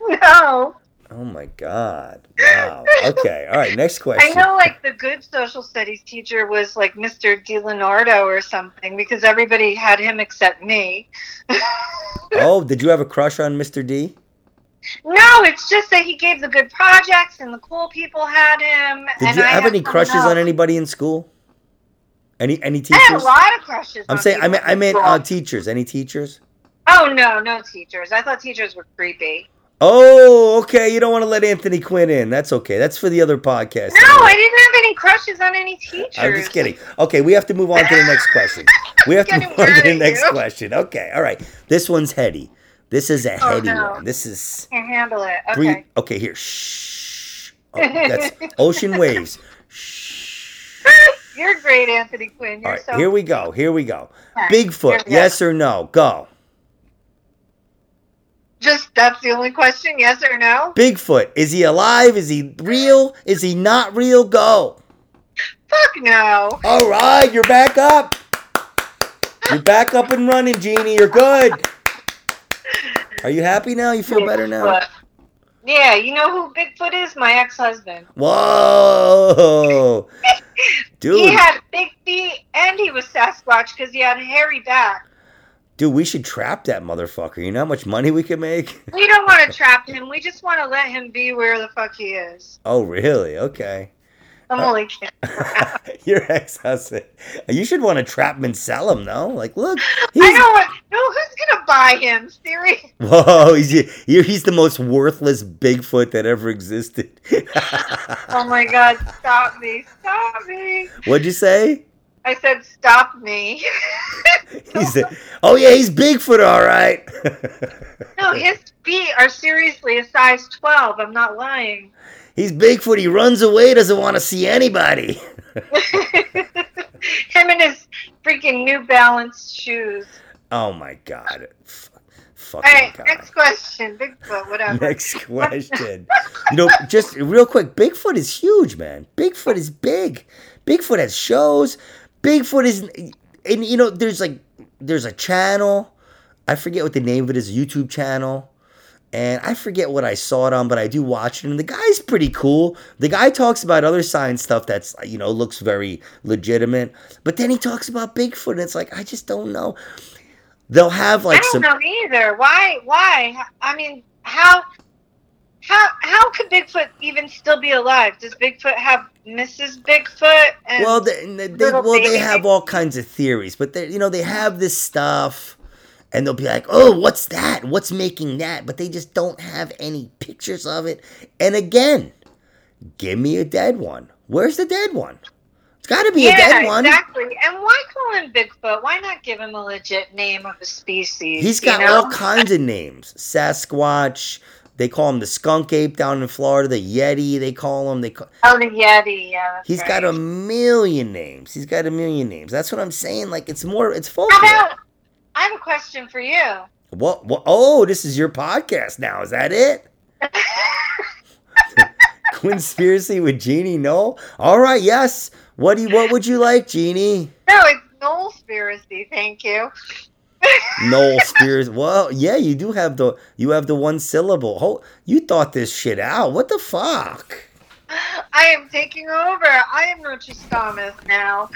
No. Oh, my God. Wow. Okay. All right. Next question. I know, like, the good social studies teacher was, like, Mister DiLeonardo or something, because everybody had him except me. Oh, did you have a crush on Mister D? No, it's just that he gave the good projects and the cool people had him. Did and you I have any crushes else. on anybody in school? Any any teachers? I had a lot of crushes. I'm on saying I mean I meant uh, teachers. Any teachers? Oh no, no teachers. I thought teachers were creepy. Oh, okay. You don't want to let Anthony Quinn in. That's okay. That's for the other podcast. No, anyway. I didn't have any crushes on any teachers. I'm just kidding. Okay, we have to move on to the next question. We have to move on to the next you. question. Okay, all right. This one's heady. This is a heady oh, no. one. This is. Can't handle it. Okay. Breathe. Okay, here. Shh. Oh, that's ocean waves. Shh. You're great, Anthony Quinn. You're All right, so here we go. Here we go. Right. Bigfoot, we yes go. or no? Go. Just that's the only question. Yes or no? Bigfoot. Is he alive? Is he real? Is he not real? Go. Fuck no. All right, you're back up. You're back up and running, Jeannie. You're good. Are you happy now? You feel better now? Yeah, you know who Bigfoot is? My ex-husband. Whoa! Dude. He had big feet and he was Sasquatch because he had a hairy back. Dude, we should trap that motherfucker. You know how much money we could make? We don't want to trap him. We just want to let him be where the fuck he is. Oh, really? Okay. I'm uh, only kidding. Your ex-husband. You should want to trap him and sell him, though. Like, look. He's... I know what. No, who's going to buy him? Seriously? Whoa, he's, he's the most worthless Bigfoot that ever existed. Oh, my God. Stop me. Stop me. What'd you say? I said, stop me. He said, oh, yeah, he's Bigfoot, all right. No, his feet are seriously a size twelve. I'm not lying. He's Bigfoot. He runs away, doesn't want to see anybody. Him and his freaking New Balance shoes. Oh, my God. F- fucking All right, God. Next question. Bigfoot, whatever. Next question. You know, just real quick, Bigfoot is huge, man. Bigfoot is big. Bigfoot has shows. Bigfoot is, and, you know, there's, like, there's a channel. I forget what the name of it is, a YouTube channel. And I forget what I saw it on, but I do watch it. And the guy's pretty cool. The guy talks about other science stuff that's, you know, looks very legitimate. But then he talks about Bigfoot, and it's like, I just don't know. They'll have, like, some... I don't some... know either. Why? Why? I mean, how... How how could Bigfoot even still be alive? Does Bigfoot have Missus Bigfoot? And well, they, they, they well baby? they have all kinds of theories, but they you know they have this stuff, and they'll be like, oh, what's that? What's making that? But they just don't have any pictures of it. And again, give me a dead one. Where's the dead one? It's got to be yeah, a dead one. Exactly. And why call him Bigfoot? Why not give him a legit name of a species? He's got you know? all kinds of names: Sasquatch. They call him the skunk ape down in Florida, the Yeti, they call him. They call, oh, the Yeti, yeah. He's right. got a million names. He's got a million names. That's what I'm saying. Like, it's more, it's folklore. I, I have a question for you. What, what? Oh, this is your podcast now. Is that it? Twinspiracy with Jeannie Knoll. All right, yes. What do you, what would you like, Jeannie? No, it's Knollspiracy. Thank you. Knollspiracy. Well, yeah, you do have the you have the one syllable. Oh, you thought this shit out. What the fuck? I am taking over. I am Nostradamus now.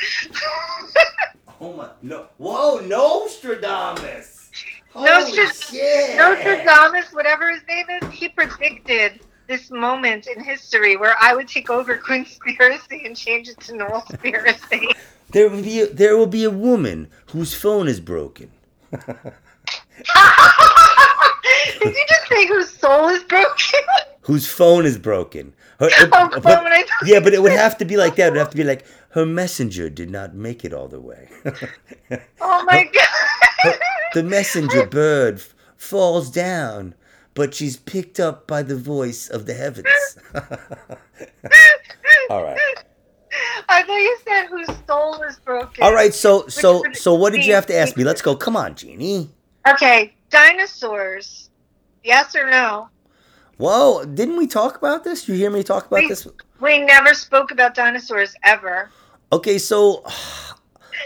Oh my no! Whoa, Nostradamus! Holy Nostra- shit! Nostradamus, whatever his name is, he predicted this moment in history where I would take over Quinspiracy and change it to Knollspiracy. There will be a, there will be a woman whose phone is broken. Did you just say whose soul is broken? Whose phone is broken? Her, it, oh, but, phone I yeah, but it would have to be like that. It would have to be like her messenger did not make it all the way. Oh my her, god! Her, the messenger bird f- falls down. But she's picked up by the voice of the heavens. All right. I thought you said whose soul is broken. All right, so so so what did you have to ask me? Let's go. Come on, Jeannie. Okay, dinosaurs. Yes or no? Whoa, didn't we talk about this? You hear me talk about we, this? We never spoke about dinosaurs ever. Okay, so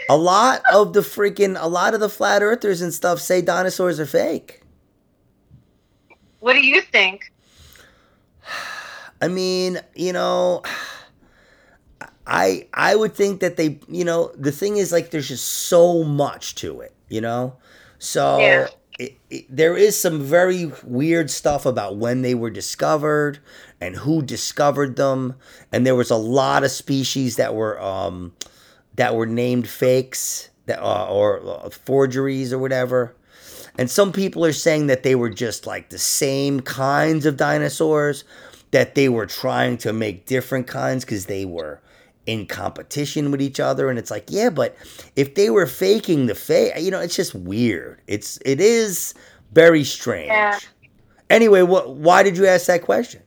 a lot of the freaking, a lot of the flat earthers and stuff say dinosaurs are fake. What do you think? I mean, you know, I I would think that they, you know, the thing is, like, there's just so much to it, you know? So yeah. it, it, there is some very weird stuff about when they were discovered and who discovered them. And there was a lot of species that were um that were named fakes that uh, or uh, forgeries or whatever. And some people are saying that they were just like the same kinds of dinosaurs, that they were trying to make different kinds because they were in competition with each other. And it's like, yeah, but if they were faking the fake, you know, it's just weird. It's it is very strange. Yeah. Anyway, what? Why did you ask that question?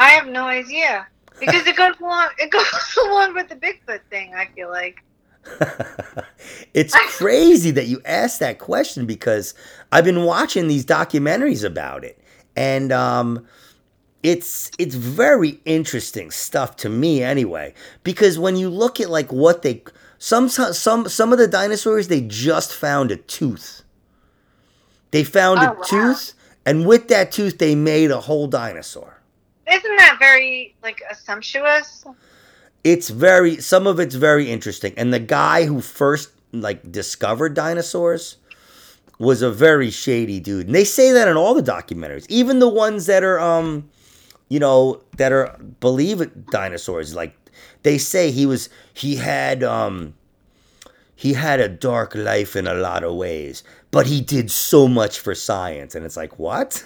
I have no idea because it goes along. It goes along with the Bigfoot thing. I feel like. It's crazy that you asked that question because I've been watching these documentaries about it, and um, it's it's very interesting stuff to me anyway. Because when you look at like what they some some some of the dinosaurs, they just found a tooth. They found oh, a wow. tooth, and with that tooth, they made a whole dinosaur. Isn't that very like sumptuous? It's very, some of it's very interesting. And the guy who first, like, discovered dinosaurs was a very shady dude. And they say that in all the documentaries. Even the ones that are, um, you know, that are, believe it, dinosaurs. Like, they say he was, he had, um, he had a dark life in a lot of ways. But he did so much for science. And it's like, what?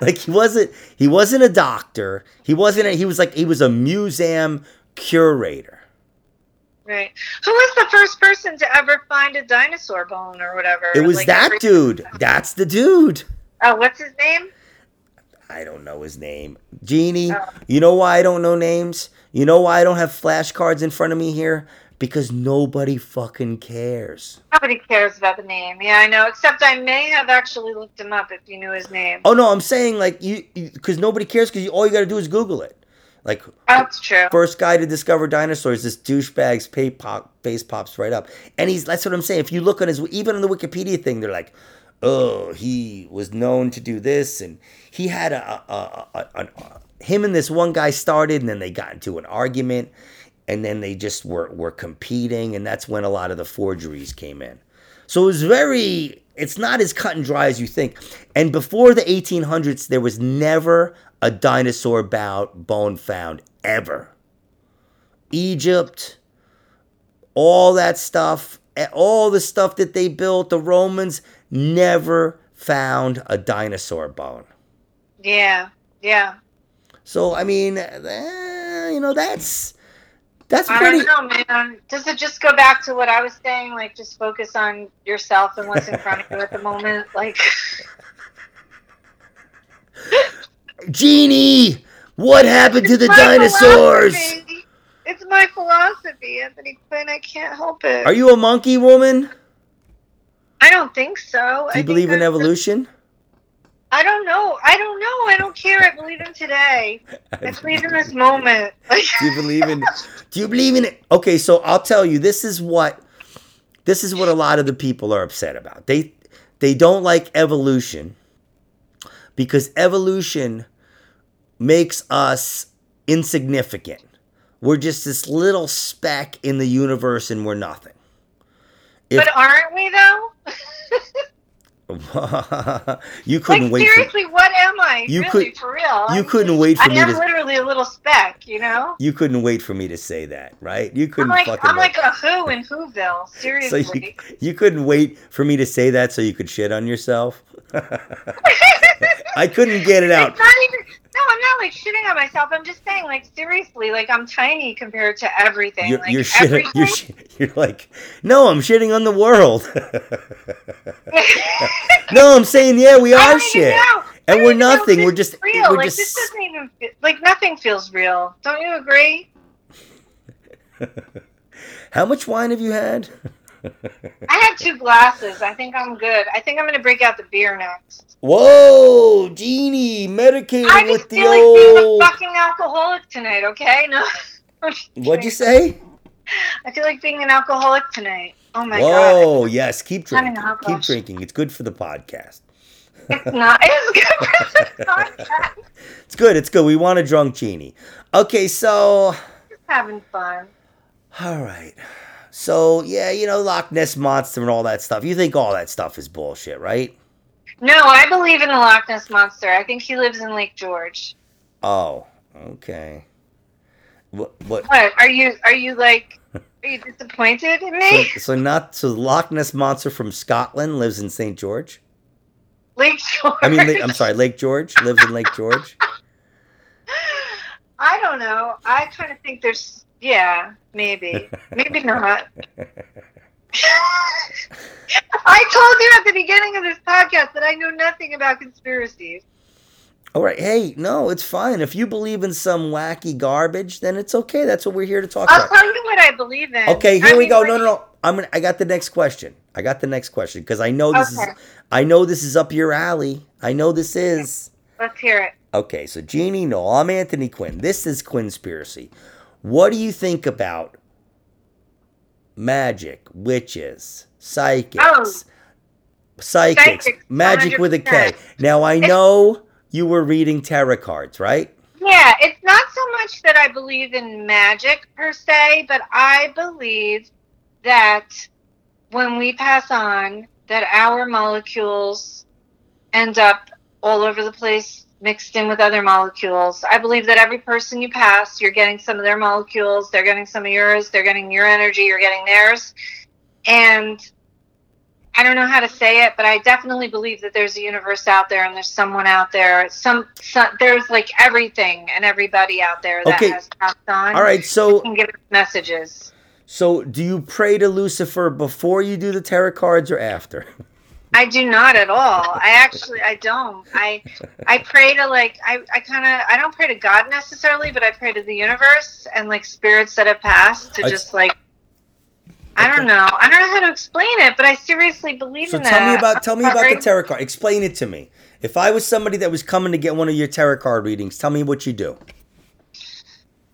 Like he wasn't, he wasn't a doctor. He wasn't. A, he was like he was a museum curator. Right. Who was the first person to ever find a dinosaur bone or whatever? It was like that every- dude. That's the dude. Oh, what's his name? I don't know his name. Jeannie, oh. You know why I don't know names? You know why I don't have flashcards in front of me here? Because nobody fucking cares. Nobody cares about the name. Yeah, I know. Except I may have actually looked him up if you knew his name. Oh, no, I'm saying, like, you, because nobody cares because all you got to do is Google it. Like, that's true. First guy to discover dinosaurs, this douchebag's pay pop, face pops right up. And he's, that's what I'm saying. If you look on his, even on the Wikipedia thing, they're like, oh, he was known to do this. And he had a, a, a, a, a him and this one guy started, and then they got into an argument. And then they just were, were competing, and that's when a lot of the forgeries came in. So it was very, it's not as cut and dry as you think. And before the eighteen hundreds, there was never a dinosaur bone found, ever. Egypt, all that stuff, all the stuff that they built, the Romans, never found a dinosaur bone. Yeah, yeah. So, I mean, eh, you know, that's... That's pretty... I don't know, man. Does it just go back to what I was saying? Like, just focus on yourself and what's in front of you at the moment? Like... Jeannie! What happened it's to the dinosaurs? Philosophy. It's my philosophy, Anthony Quinn. I can't help it. Are you a monkey woman? I don't think so. Do you I believe in I'm evolution? I don't know. I don't know. I don't care. I believe in today. I believe in this moment. Do you believe in Do you believe in it? Okay, so I'll tell you, this is what this is what a lot of the people are upset about. They they don't like evolution because evolution makes us insignificant. We're just this little speck in the universe and we're nothing. If, but aren't we though? You couldn't like, wait. Seriously, for, what am I? You really, could, for real. You couldn't wait for I me. I am literally a little speck, you know. You couldn't wait for me to say that, right? You couldn't. I'm like, fucking I'm like a who in Whoville. Seriously. So you, you couldn't wait for me to say that, so you could shit on yourself. I couldn't get it out. It's not even, no, I'm not like shitting on myself. I'm just saying, like seriously, like I'm tiny compared to everything. You're, like, you're shitting. Everything? You're, sh- you're like, no, I'm shitting on the world. No, I'm saying, yeah, we are shit, and we're nothing. We're just real. We're like just... this doesn't even feel, like nothing feels real. Don't you agree? How much wine have you had? I had two glasses. I think I'm good. I think I'm going to break out the beer next. Whoa, Jeannie, medicated I with the old... I just feel like being a fucking alcoholic tonight, okay? No. What'd you say? I feel like being an alcoholic tonight. Oh, my Whoa, God. Oh, yes. Keep drinking. Keep drinking. It's good for the podcast. It's not. It's good for the podcast. It's good. It's good. We want a drunk Jeannie. Okay, so... Just having fun. All right. So, yeah, you know, Loch Ness Monster and all that stuff. You think all that stuff is bullshit, right? No, I believe in the Loch Ness Monster. I think he lives in Lake George. Oh, okay. What? What? what are you, are you like, are you disappointed in me? So, so not, so the Loch Ness Monster from Scotland lives in Saint George? Lake George. I mean, I'm sorry, Lake George lives in Lake George? I don't know. I kind of think there's... Yeah, maybe. Maybe not. I told you at the beginning of this podcast that I know nothing about conspiracies. All right. Hey, no, it's fine. If you believe in some wacky garbage, then it's okay. That's what we're here to talk I'll about. I'll tell you what I believe in. Okay, here I we mean, go. No, no, no. I'm gonna, I got the next question. I got the next question because I know this okay. is I know this is up your alley. I know this is. Let's hear it. Okay, so Jeannie, no, I'm Anthony Quinn. This is Quinnspiracy. What do you think about magic, witches, psychics, oh, psychics, psychics, magic one hundred percent with a K? Now, I know you were reading tarot cards, right? Yeah, it's not so much that I believe in magic per se, but I believe that when we pass on, that our molecules end up all over the place, mixed in with other molecules. I believe that every person you pass, you're getting some of their molecules, they're getting some of yours, they're getting your energy, you're getting theirs. And I don't know how to say it, but I definitely believe that there's a universe out there and there's someone out there. Some, some there's like everything and everybody out there that okay. has passed on. All right, so you can give messages. So do you pray to Lucifer before you do the tarot cards or after? I do not at all. I actually, I don't. I I pray to like, I, I kind of, I don't pray to God necessarily, but I pray to the universe and like spirits that have passed to just like, I don't know. I don't know how to explain it, but I seriously believe so in that. So tell me about, tell me about the tarot card. Explain it to me. If I was somebody that was coming to get one of your tarot card readings, tell me what you do.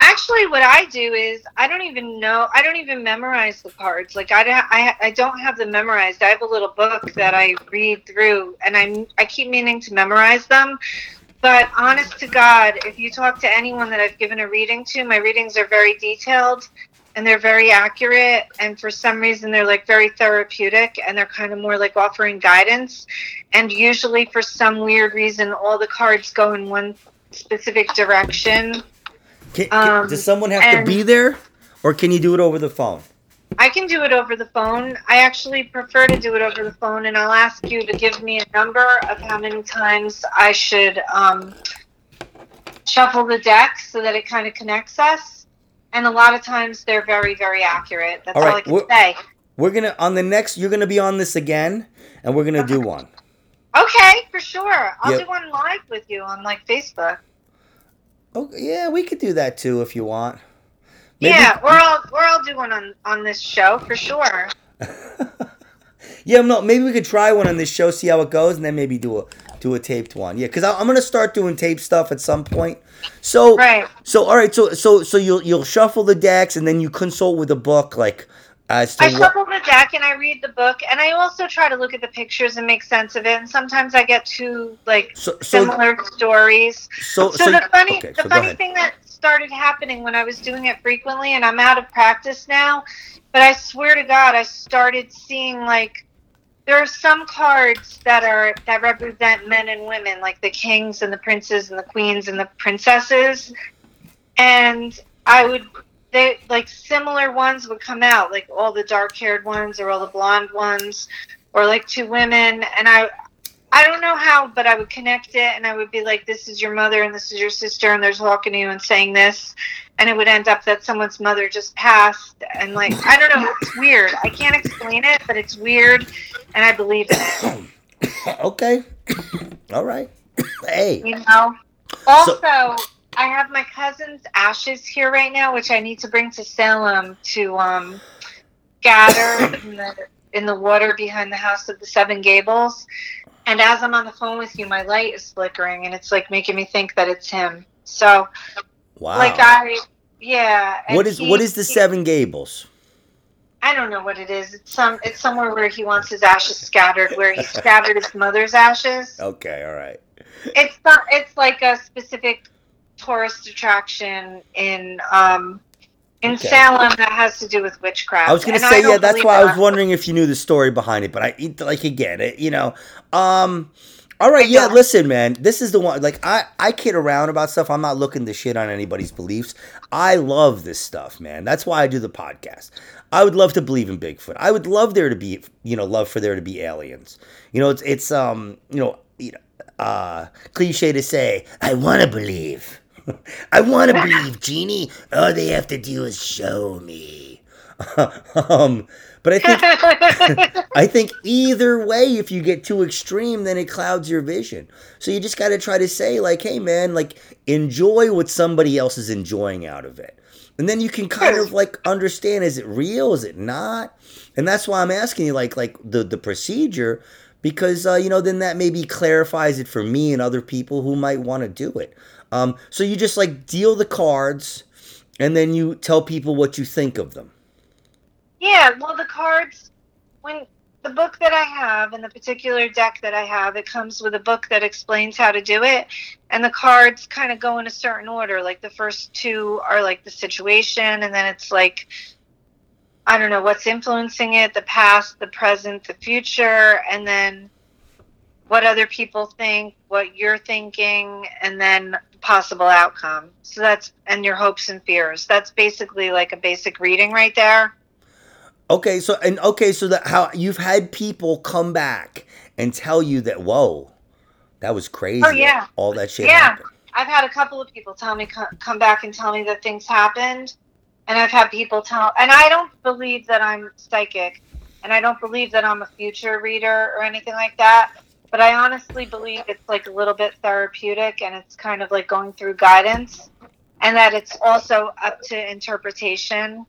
Actually, what I do is I don't even know. I don't even memorize the cards. Like I, I, I don't have them memorized. I have a little book that I read through, and I, I keep meaning to memorize them. But honest to God, if you talk to anyone that I've given a reading to, my readings are very detailed, and they're very accurate. And for some reason, they're like very therapeutic, and they're kind of more like offering guidance. And usually, for some weird reason, all the cards go in one specific direction. Can, can, um, does someone have to be there, or can you do it over the phone? I can do it over the phone. I actually prefer to do it over the phone, and I'll ask you to give me a number of how many times I should um, shuffle the deck so that it kind of connects us. And a lot of times they're very, very accurate. That's all, right. all I can we're, say. We're gonna on the next. You're gonna be on this again, and we're gonna do one. Okay, for sure. I'll yep. do one live with you on like Facebook. Oh yeah, we could do that too if you want. Maybe. Yeah, or I'll or I'll do one on, on this show for sure. yeah, no, maybe we could try one on this show, see how it goes, and then maybe do a Do a taped one. Yeah, because I'm going to start doing tape stuff at some point. So, right. so all right, so so so you'll you'll shuffle the decks and then you consult with a book, like as to I what... shuffle the deck and I read the book and I also try to look at the pictures and make sense of it. And sometimes I get two like so, so, similar stories. So, so, so the funny okay, the so funny thing that started happening when I was doing it frequently, and I'm out of practice now, but I swear to God, I started seeing like. There are some cards that are that represent men and women, like the kings and the princes and the queens and the princesses. And I would, they like similar ones would come out, like all the dark-haired ones or all the blonde ones, or like two women. And I, I don't know how, but I would connect it, and I would be like, "This is your mother, and this is your sister, and there's walking to you and saying this," and it would end up that someone's mother just passed, and like I don't know, it's weird. I can't explain it, but it's weird. And I believe in it. Okay. All right. Hey. You know? Also, so, I have my cousin's ashes here right now, which I need to bring to Salem to um, gather in the, in the water behind the House of the Seven Gables. And as I'm on the phone with you, my light is flickering, and it's, like, making me think that it's him. So, wow. like, I, yeah. What is he, what is the he, Seven Gables? I don't know what it is. It's some. It's somewhere where he wants his ashes scattered, where he scattered his mother's ashes. Okay, all right. It's not. It's like a specific tourist attraction in um, in okay. Salem that has to do with witchcraft. I was going to say, yeah, that's why that. I was wondering if you knew the story behind it, but I like again, it, you know. Um, all right, yeah. Listen, man, this is the one. Like, I, I kid around about stuff. I'm not looking to shit on anybody's beliefs. I love this stuff, man. That's why I do the podcast. I would love to believe in Bigfoot. I would love there to be, you know, love for there to be aliens. You know, it's, it's um, you know, uh, cliche to say, I want to believe. I want to believe, Jeannie. All they have to do is show me. um, but I think, I think either way, if you get too extreme, then it clouds your vision. So you just got to try to say like, hey, man, like enjoy what somebody else is enjoying out of it. And then you can kind of like understand, is it real? Is it not? And that's why I'm asking you like like the, the procedure, because, uh, you know, then that maybe clarifies it for me and other people who might want to do it. Um, so you just like deal the cards and then you tell people what you think of them. Yeah, well, the cards, when the book that I have and the particular deck that I have, it comes with a book that explains how to do it. And the cards kind of go in a certain order. Like the first two are like the situation. And then it's like, I don't know what's influencing it, the past, the present, the future. And then what other people think, what you're thinking, and then possible outcome. So that's, and your hopes and fears. That's basically like a basic reading right there. Okay, so and okay, so that how you've had people come back and tell you that whoa, that was crazy. Oh yeah, all that shit. Yeah, happened. I've had a couple of people tell me come back and tell me that things happened, and I've had people tell. And I don't believe that I'm psychic, and I don't believe that I'm a future reader or anything like that. But I honestly believe it's like a little bit therapeutic, and it's kind of like going through guidance, and that it's also up to interpretation,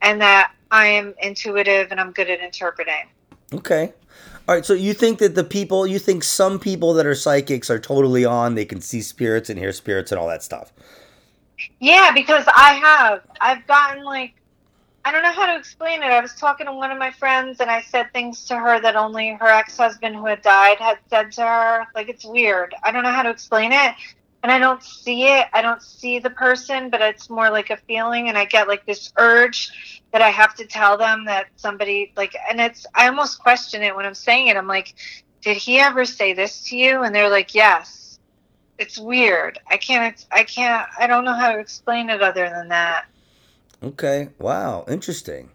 and that. I am intuitive and I'm good at interpreting. Okay. All right. So you think that the people, you think some people that are psychics are totally on, they can see spirits and hear spirits and all that stuff. Yeah, because I have, I've gotten like, I don't know how to explain it. I was talking to one of my friends and I said things to her that only her ex-husband who had died had said to her. Like, it's weird. I don't know how to explain it. And I don't see it. I don't see the person, but it's more like a feeling. And I get like this urge that I have to tell them that somebody like, and it's, I almost question it when I'm saying it. I'm like, did he ever say this to you? And they're like, yes. It's weird. I can't, I can't, I don't know how to explain it other than that. Okay. Wow. Interesting.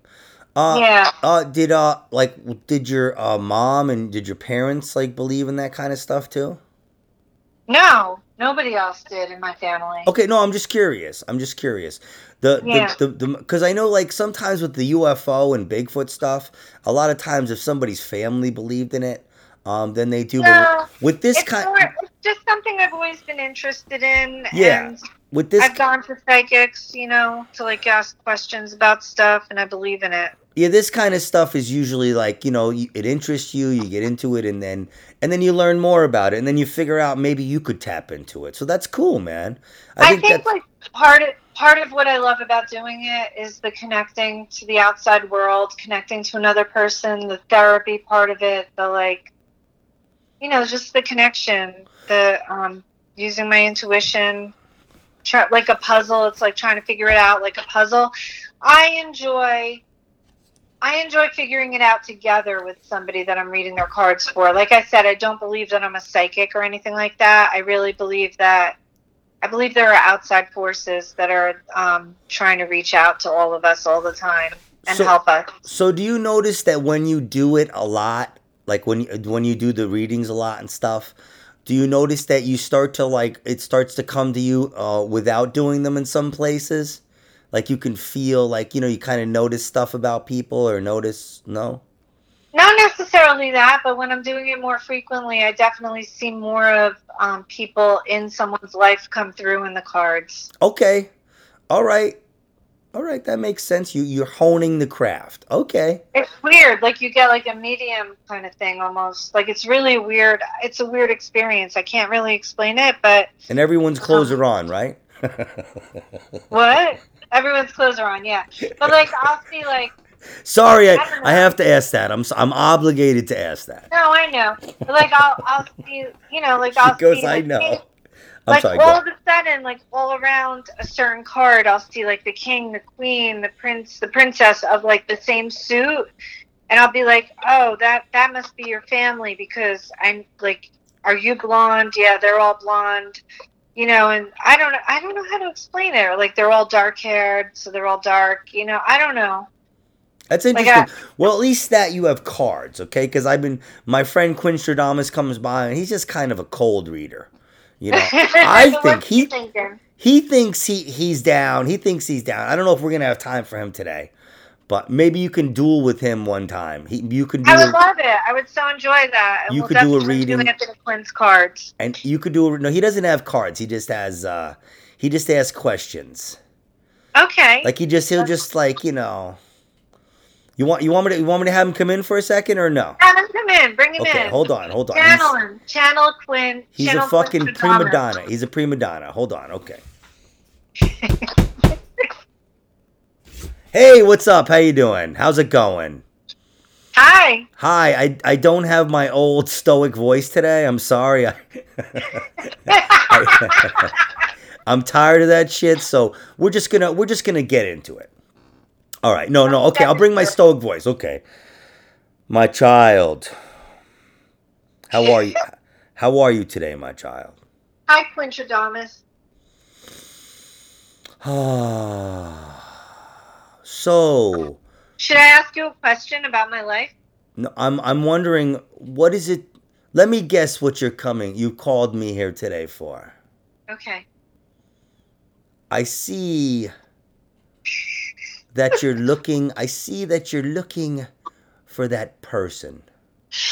Uh, yeah. Uh, did, uh, like, did your uh, mom and did your parents like believe in that kind of stuff too? No. Nobody else did in my family. Okay, no, I'm just curious. I'm just curious. The yeah. the the because I know like sometimes with the U F O and Bigfoot stuff, a lot of times if somebody's family believed in it, um, then they do. No, but with this kind, more, it's just something I've always been interested in. Yeah. And with this, I've gone to psychics, you know, to like ask questions about stuff, and I believe in it. Yeah, this kind of stuff is usually like, you know, it interests you, you get into it, and then and then you learn more about it, and then you figure out maybe you could tap into it. So that's cool, man. I think, I think that's... like part of part of what I love about doing it is the connecting to the outside world, connecting to another person, the therapy part of it, the like, you know, just the connection, the um, using my intuition, try, like a puzzle. It's like trying to figure it out, like a puzzle. I enjoy. I enjoy figuring it out together with somebody that I'm reading their cards for. Like I said, I don't believe that I'm a psychic or anything like that. I really believe that, I believe there are outside forces that are um, trying to reach out to all of us all the time and so, help us. So do you notice that when you do it a lot, like when, when you do the readings a lot and stuff, do you notice that you start to like, it starts to come to you uh, without doing them in some places? Like you can feel like, you know, you kind of notice stuff about people or notice, no? Not necessarily that, but when I'm doing it more frequently, I definitely see more of um, people in someone's life come through in the cards. Okay. All right. All right. That makes sense. You, you're honing the craft. Okay. It's weird. Like you get like a medium kind of thing almost. Like it's really weird. It's a weird experience. I can't really explain it, but... And everyone's clothes um, are on, right? What? Everyone's clothes are on, yeah. But like, I'll see like. Sorry, I, I, I have to ask that. I'm I'm obligated to ask that. No, I know. But like, I'll I'll see, you know, like I'll because see. Because I like, know. King, I'm like sorry, all of a sudden, like all around a certain card, I'll see like the king, the queen, the prince, the princess of like the same suit, and I'll be like, oh, that that must be your family because I'm like, are you blonde? Yeah, they're all blonde. You know, and I don't I don't know how to explain it. Like, they're all dark-haired, so they're all dark. You know, I don't know. That's interesting. Like I, well, at least that you have cards, okay? Because I've been, my friend Quinstradamus comes by, and he's just kind of a cold reader. You know, I think he, he thinks he, he's down. He thinks he's down. I don't know if we're going to have time for him today. But maybe you can duel with him one time. He, you can. Do I would a, love it. I would so enjoy that. And you we'll could do a reading. Do Anthony Quinn's cards. And you could do a no. He doesn't have cards. He just has. Uh, he just asks questions. Okay. Like he just he'll just like you know. You want you want me to you want me to have him come in for a second or no? Have him come in. Bring him okay, in. Okay, hold on, hold on. Channel him. Channel Quinn. He's Channel a fucking Quinn prima donna. He's a prima donna. Hold on. Okay. Hey, what's up? How you doing? How's it going? Hi. Hi. I, I don't have my old stoic voice today. I'm sorry. I, I, I'm tired of that shit. So we're just gonna we're just gonna get into it. All right. No, no. Okay. I'll bring my stoic voice. Okay. My child, how are you? How are you today, my child? Hi, Quinstradamus. Ah. So, should I ask you a question about my life? No, I'm I'm wondering what is it. Let me guess what you're coming. You called me here today for. Okay. I see that you're looking. I see that you're looking for that person.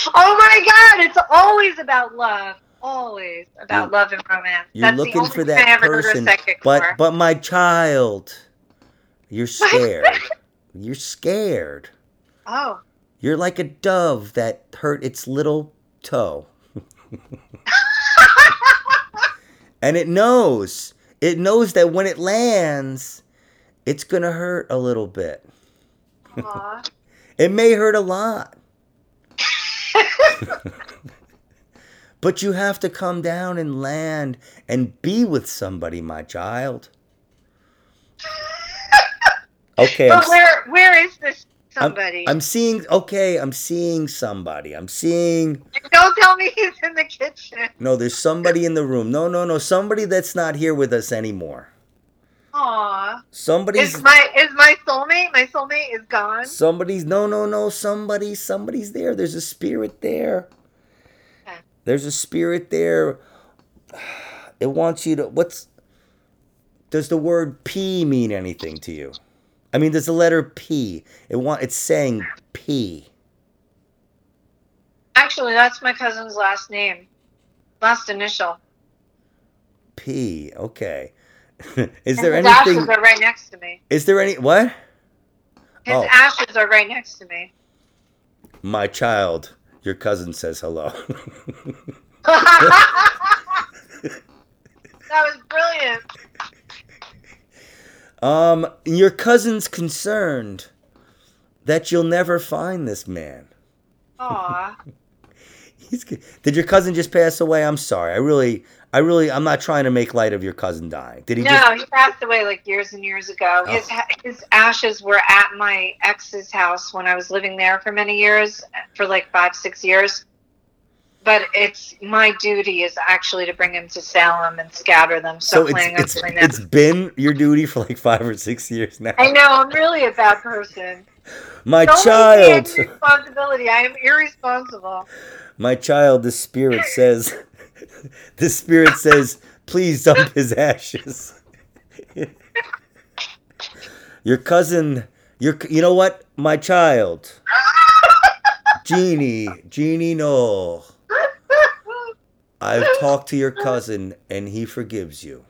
Oh my God! It's always about love. Always about you're, love and romance. You're That's looking the only for that I ever person, heard a psychic but for. But my child. You're scared. You're scared. Oh. You're like a dove that hurt its little toe. And it knows. It knows that when it lands, it's going to hurt a little bit. Aww. It may hurt a lot. But you have to come down and land and be with somebody, my child. Okay. But I'm, where where is this somebody? I'm, I'm seeing okay, I'm seeing somebody. I'm seeing Don't tell me he's in the kitchen. No, there's somebody in the room. No, no, no. Somebody that's not here with us anymore. Aw. Somebody's Is my is my soulmate? My soulmate is gone. Somebody's no no no somebody somebody's there. There's a spirit there. Okay. There's a spirit there. It wants you to what's does the word P mean anything to you? I mean, there's a letter P. It want it's saying P. Actually, that's my cousin's last name. Last initial. P. Okay. Is and there his anything? Ashes are right next to me. Is there any what? His oh. ashes are right next to me. My child, your cousin says hello. That was brilliant. Um, your cousin's concerned that you'll never find this man. Aww. He's good. Did your cousin just pass away? I'm sorry. I really, I really, I'm not trying to make light of your cousin dying. Did he? No, just... he passed away like years and years ago. Oh. His his ashes were at my ex's house when I was living there for many years, for like five, six years. But it's my duty is actually to bring him to Salem and scatter them. So, so it's it's, it's been your duty for like five or six years now. I know. I'm really a bad person. My Don't child. Responsibility. I am irresponsible. My child, the spirit says, the spirit says, please dump his ashes. Your cousin, your, you know what? My child, Jeannie, Jeannie Knoll, I've talked to your cousin and he forgives you.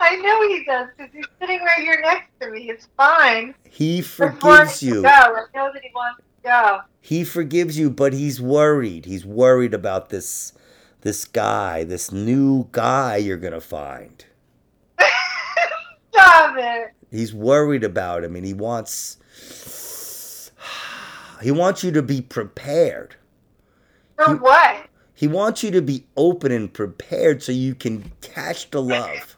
I know he does because he's sitting right here next to me. It's fine. He forgives you. Go. I know that he wants to go. He forgives you, but he's worried. He's worried about this, this guy, this new guy you're gonna find. Stop it. He's worried about him, and he wants, he wants you to be prepared. For what? He wants you to be open and prepared so you can catch the love.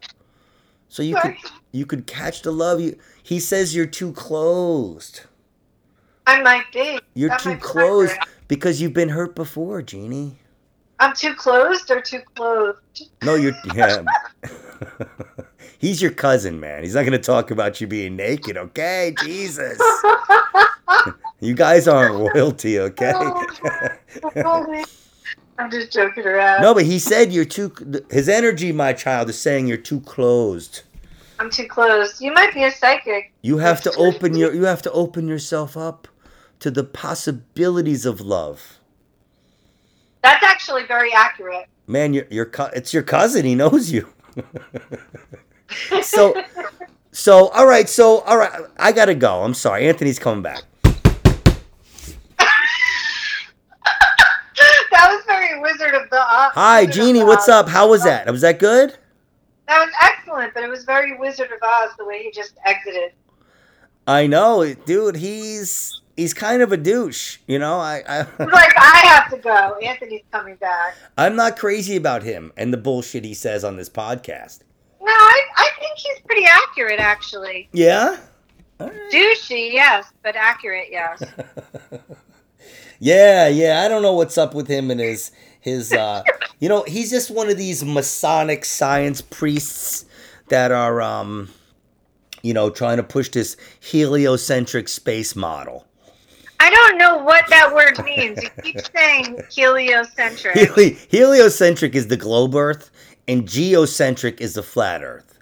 So you Sorry. could you could catch the love. You he says you're too closed. I might be. You're that too closed be because you've been hurt before, Jeannie. I'm too closed or too clothed? No, you're yeah. He's your cousin, man. He's not gonna talk about you being naked, okay? Jesus. You guys aren't royalty, okay? I'm just joking around. No, but he said you're too... His energy, my child, is saying you're too closed. I'm too closed. You might be a psychic. You have to open your. You have to open yourself up to the possibilities of love. That's actually very accurate. Man, your your it's your cousin. He knows you. so, so all right. So all right. I gotta go. I'm sorry. Anthony's coming back. That was very Wizard of the Oz. Hi, Jeannie, what's up? How was that? Was that good? That was excellent, but it was very Wizard of Oz the way he just exited. I know, dude. He's he's kind of a douche, you know. I, I like I have to go. Anthony's coming back. I'm not crazy about him and the bullshit he says on this podcast. No, I I think he's pretty accurate, actually. Yeah. All right. Douchey, yes, but accurate, yes. Yeah, yeah, I don't know what's up with him and his, his uh, you know, he's just one of these Masonic science priests that are, um, you know, trying to push this heliocentric space model. I don't know what that word means. You keep saying heliocentric. Heli- heliocentric is the globe earth, and geocentric is the flat earth.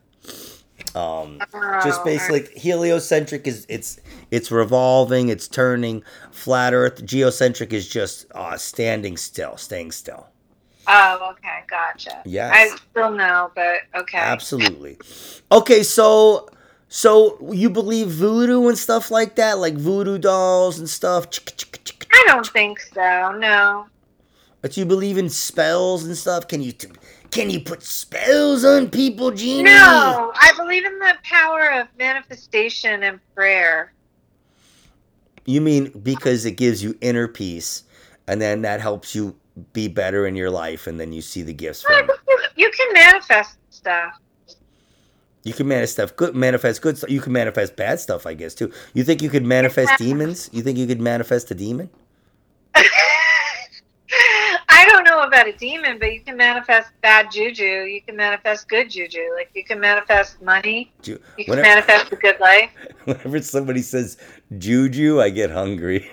Um, oh, just basically right. Heliocentric is it's it's revolving, it's turning. Flat Earth, geocentric is just uh, standing still, staying still. Oh, okay, gotcha. Yes, I still know, but okay. Absolutely. Okay, so so you believe voodoo and stuff like that, like voodoo dolls and stuff? I don't think so. No. But you believe in spells and stuff? Can you? T- Can you put spells on people, Jeannie? No, I believe in the power of manifestation and prayer. You mean because it gives you inner peace, and then that helps you be better in your life, and then you see the gifts from it. You can manifest stuff. You can manifest stuff. Good, manifest good stuff. You can manifest bad stuff, I guess, too. You think you could manifest demons? You think you could manifest a demon? I don't know about a demon, but you can manifest bad juju. You can manifest good juju. Like, you can manifest money. Ju- you can whenever, manifest a good life. Whenever somebody says juju, I get hungry.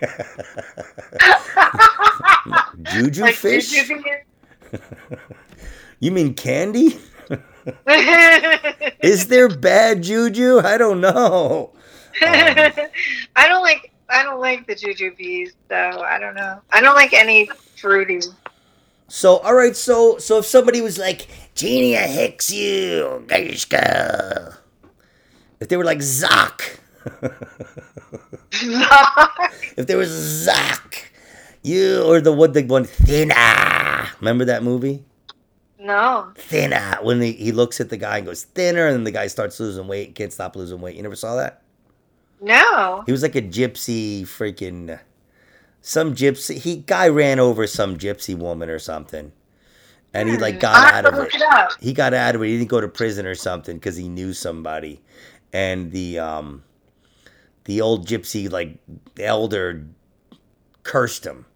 Juju like fish? Juju you mean candy? Is there bad juju? I don't know. Um, I don't like I don't like the juju bees, so I don't know. I don't like any fruity. So, all right, so so if somebody was like, Genia Hicks you, Geishka. If they were like, Zoc. If there was Zoc. You, or the one, the one, Thinner. Remember that movie? No. Thinner. When he, he looks at the guy and goes, thinner, and then the guy starts losing weight, can't stop losing weight. You never saw that? No. He was like a gypsy freaking... Some gypsy, he guy ran over some gypsy woman or something, and he like got out of it. He got out of it. He didn't go to prison or something because he knew somebody, and the um, the old gypsy like elder cursed him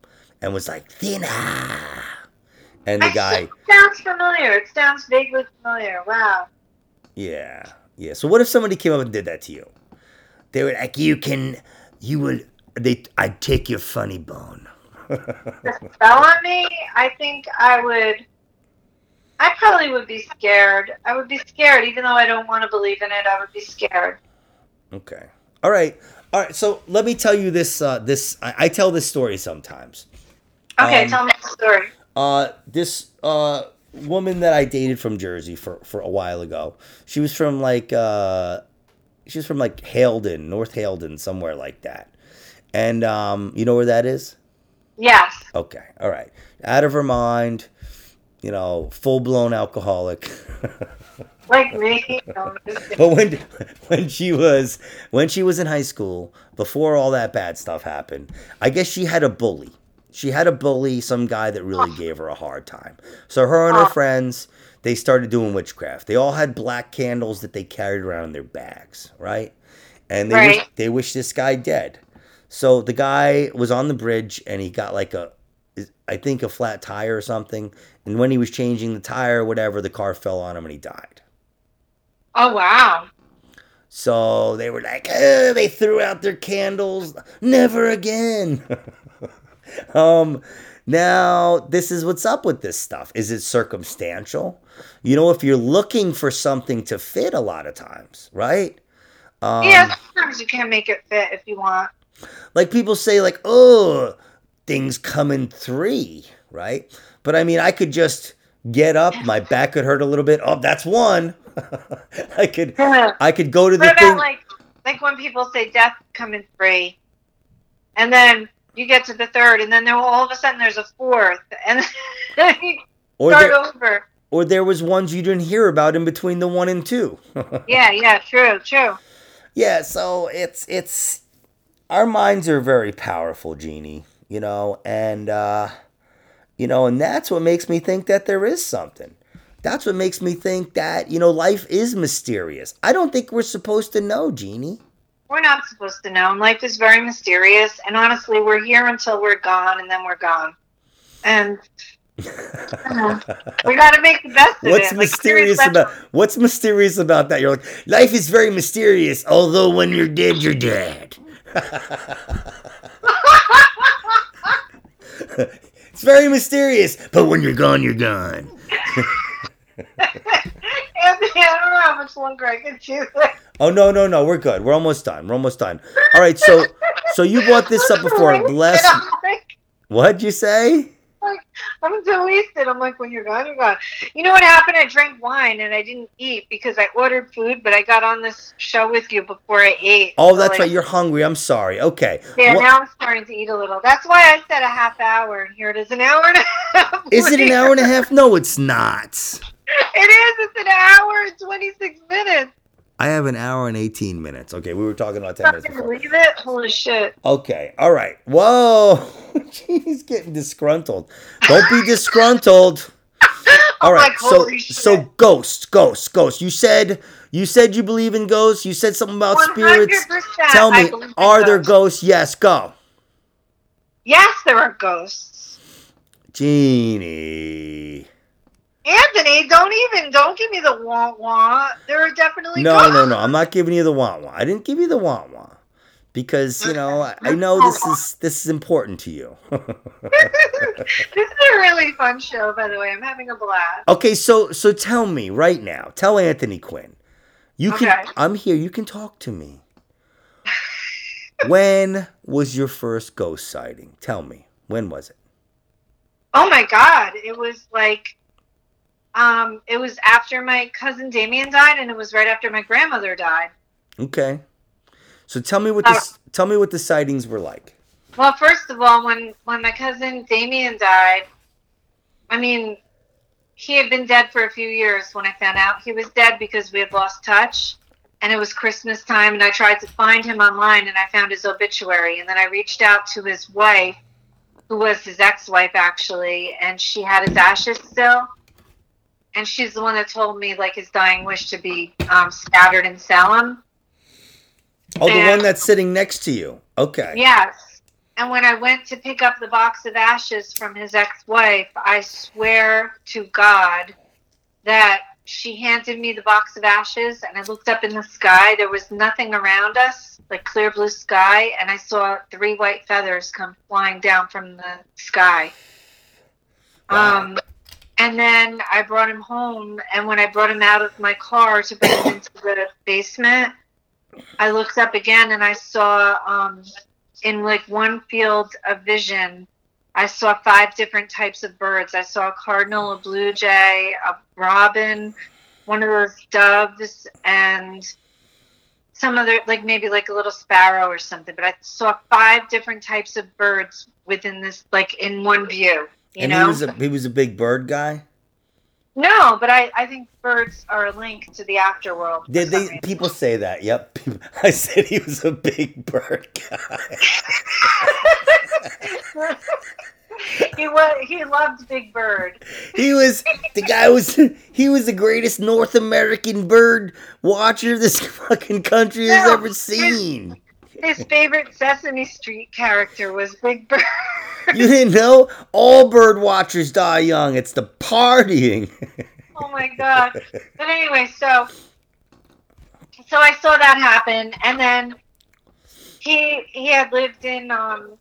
and was like Thinner, and the guy it sounds familiar. It sounds vaguely familiar. Wow. Yeah, yeah. So what if somebody came up and did that to you? They were like, you can, you will. They, I'd take your funny bone. The spell on me, I think I would, I probably would be scared. I would be scared, even though I don't want to believe in it, I would be scared. Okay. All right. All right. So let me tell you this, uh, this, I, I tell this story sometimes. Okay. Um, tell me the story. Uh, this uh, woman that I dated from Jersey for, for a while ago, she was from like, uh, she was from like Haledon, North Haledon, somewhere like that. And um, you know where that is? Yes. Okay. All right. Out of her mind, you know, full-blown alcoholic. Like me. But when when she was when she was in high school, before all that bad stuff happened, I guess she had a bully. She had a bully, some guy that really oh. gave her a hard time. So her and her oh. friends, they started doing witchcraft. They all had black candles that they carried around in their bags, right? And they right. Wish, they wished this guy dead. So the guy was on the bridge and he got like a, I think a flat tire or something. And when he was changing the tire or whatever, the car fell on him and he died. Oh, wow. So they were like, oh, they threw out their candles. Never again. um, now, this is what's up with this stuff. Is it circumstantial? You know, if you're looking for something to fit a lot of times, right? Um, yeah, sometimes you can make it fit if you want. Like people say like, oh, things come in three, right? But I mean, I could just get up. My back could hurt a little bit. Oh, that's one. I could I could go to what the about thing. Like, like when people say death come in three and then you get to the third and then there, all of a sudden there's a fourth and then you or start there, over. Or there was ones you didn't hear about in between the one and two. yeah, yeah, true, true. Yeah, so it's it's. Our minds are very powerful, Jeannie, you know, and, uh, you know, and that's what makes me think that there is something. That's what makes me think that, you know, life is mysterious. I don't think we're supposed to know, Jeannie. We're not supposed to know. Life is very mysterious. And honestly, we're here until we're gone and then we're gone. And uh, we got to make the best of what's it. Mysterious like, about, what's mysterious about that? You're like, life is very mysterious, although when you're dead, you're dead. It's very mysterious, but when you're gone, you're gone. Anthony, I don't know how much longer I can do that. Oh no, no, no, we're good. We're almost done. We're almost done. All right, so so you brought this up before. Last, what'd you say? I'm so wasted. I'm like, when you're gone, you're gone. You know what happened? I drank wine and I didn't eat because I ordered food, but I got on this show with you before I ate. Oh, so that's like, right. You're hungry. I'm sorry. Okay. Yeah, well, now I'm starting to eat a little. That's why I said a half hour, and here it is, an hour and a half. Is later. It an hour and a half? No, it's not. It is. It's an hour and twenty-six minutes. I have an hour and eighteen minutes. Okay, we were talking about ten minutes before. Believe it? Holy shit. Okay, all right. Whoa. She's getting disgruntled. Don't be disgruntled. All right. Oh so shit. So ghosts, ghosts, ghosts. You said you said you believe in ghosts. You said something about spirits. Tell me, are there ghosts? ghosts? Yes, go. Yes, there are ghosts. Jeannie. Anthony, don't even, don't give me the wah-wah. There are definitely No, ghosts. no, no. I'm not giving you the wah-wah. I didn't give you the wah-wah. Because, you know, I, I know this is this is important to you. This is a really fun show, by the way. I'm having a blast. Okay, so so tell me right now. Tell Anthony Quinn. You okay. can I'm here. You can talk to me. When was your first ghost sighting? Tell me. When was it? Oh my God. It was like, um, it was after my cousin Damien died, and it was right after my grandmother died. Okay. So tell me what uh, the, tell me what the sightings were like. Well, first of all, when, when my cousin Damien died, I mean, he had been dead for a few years when I found out he was dead because we had lost touch. And it was Christmas time, and I tried to find him online, and I found his obituary. And then I reached out to his wife, who was his ex-wife, actually, and she had his ashes still. And she's the one that told me, like, his dying wish to be um, scattered in Salem. Oh, and the one that's sitting next to you. Okay. Yes. And when I went to pick up the box of ashes from his ex-wife, I swear to God that she handed me the box of ashes, and I looked up in the sky. There was nothing around us, like clear blue sky, and I saw three white feathers come flying down from the sky. Wow. Um, and then I brought him home, and when I brought him out of my car to bring him into the basement, I looked up again, and I saw um, in like one field of vision, I saw five different types of birds. I saw a cardinal, a blue jay, a robin, one of those doves, and some other, like maybe like a little sparrow or something. But I saw five different types of birds within this, like in one view. You and know? he was a he was a big bird guy? No, but I, I think birds are a link to the afterworld. They, they, people say that, yep. I said he was a big bird guy. He was, he loved Big Bird. He was, the guy was, he was the greatest North American bird watcher this fucking country has no, ever seen. His, his favorite Sesame Street character was Big Bird. You didn't know? All bird watchers die young. It's the partying. Oh my God. But anyway, so, so I saw that happen. And then he, he had lived in, um,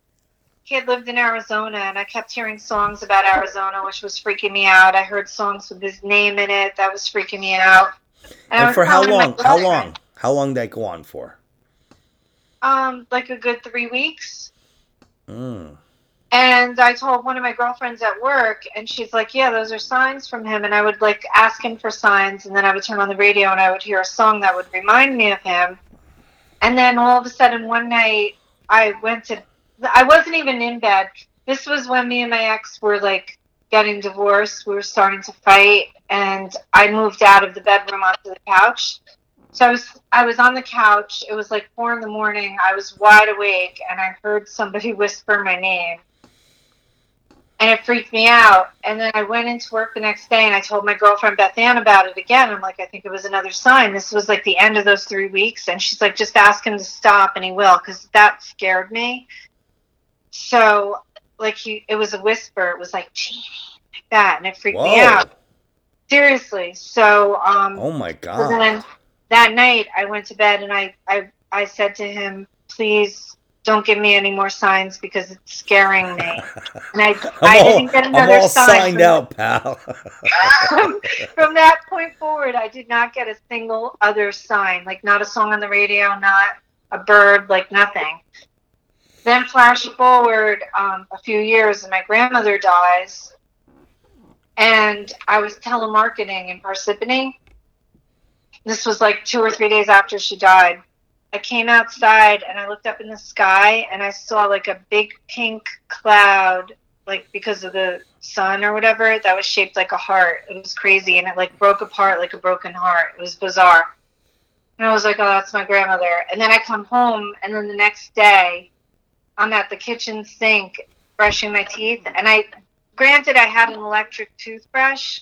He had lived in Arizona, and I kept hearing songs about Arizona, which was freaking me out. I heard songs with his name in it. That was freaking me out. And, and for how long? How long? How long did that go on for? Um, like a good three weeks. Mm. And I told one of my girlfriends at work, and she's like, yeah, those are signs from him. And I would, like, ask him for signs, and then I would turn on the radio, and I would hear a song that would remind me of him. And then all of a sudden, one night, I went to... I wasn't even in bed. This was when me and my ex were, like, getting divorced. We were starting to fight, and I moved out of the bedroom onto the couch. So I was, I was on the couch. It was, like, four in the morning. I was wide awake, and I heard somebody whisper my name. And it freaked me out. And then I went into work the next day, and I told my girlfriend Beth Ann about it again. I'm like, I think it was another sign. This was, like, the end of those three weeks. And she's like, just ask him to stop, and he will, because that scared me. So, like, he, it was a whisper. It was like, Jeannie, like that, and it freaked Whoa. me out. Seriously. So, um... Oh, my God. So then that night, I went to bed, and I, I, I said to him, please don't give me any more signs because it's scaring me. And I, I all, didn't get another sign. I'm all sign signed out, pal. From that point forward, I did not get a single other sign. Like, not a song on the radio, not a bird, like, nothing. Then flash forward um, a few years, and my grandmother dies, and I was telemarketing in Parsippany. This was like two or three days after she died. I came outside, and I looked up in the sky, and I saw like a big pink cloud, like because of the sun or whatever, that was shaped like a heart. It was crazy, and it like broke apart like a broken heart. It was bizarre. And I was like, oh, that's my grandmother. And then I come home, and then the next day, I'm at the kitchen sink brushing my teeth, and I, granted, I had an electric toothbrush.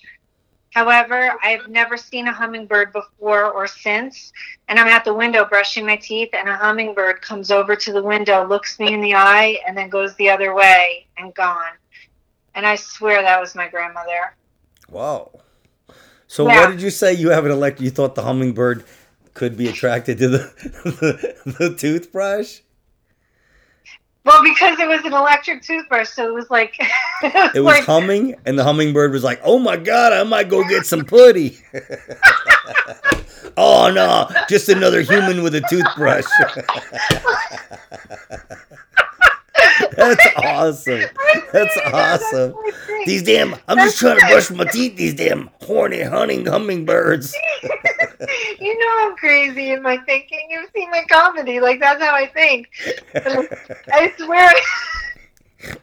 However, I've never seen a hummingbird before or since, and I'm at the window brushing my teeth, and a hummingbird comes over to the window, looks me in the eye, and then goes the other way and gone. And I swear that was my grandmother. Wow. So yeah. What did you say? You have an electric, you thought the hummingbird could be attracted to the the, the toothbrush? Well, because it was an electric toothbrush, so it was like... it was, it was like, humming, and the hummingbird was like, oh my God, I might go get some putty. Oh, no, just another human with a toothbrush. That's awesome. That's awesome. These damn, I'm just trying to brush my teeth, these damn horny hunting hummingbirds. You know I'm crazy in my thinking. You've seen my comedy. Like, that's how I think. I swear.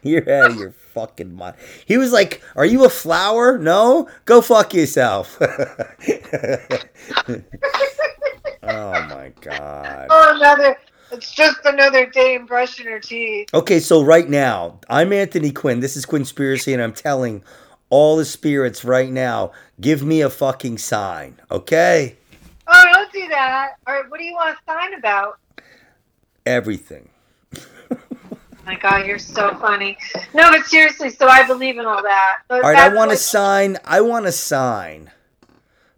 You're out of your fucking mind. He was like, are you a flower? No? Go fuck yourself. Oh, my God. Oh, another... It's just another day in brushing her teeth. Okay, so right now, I'm Anthony Quinn. This is Quinnspiracy, and I'm telling all the spirits right now, give me a fucking sign, okay? Oh, don't do that. All right, what do you want a sign about? Everything. Oh my God, you're so funny. No, but seriously, so I believe in all that. So all right, I want a sign. I want a sign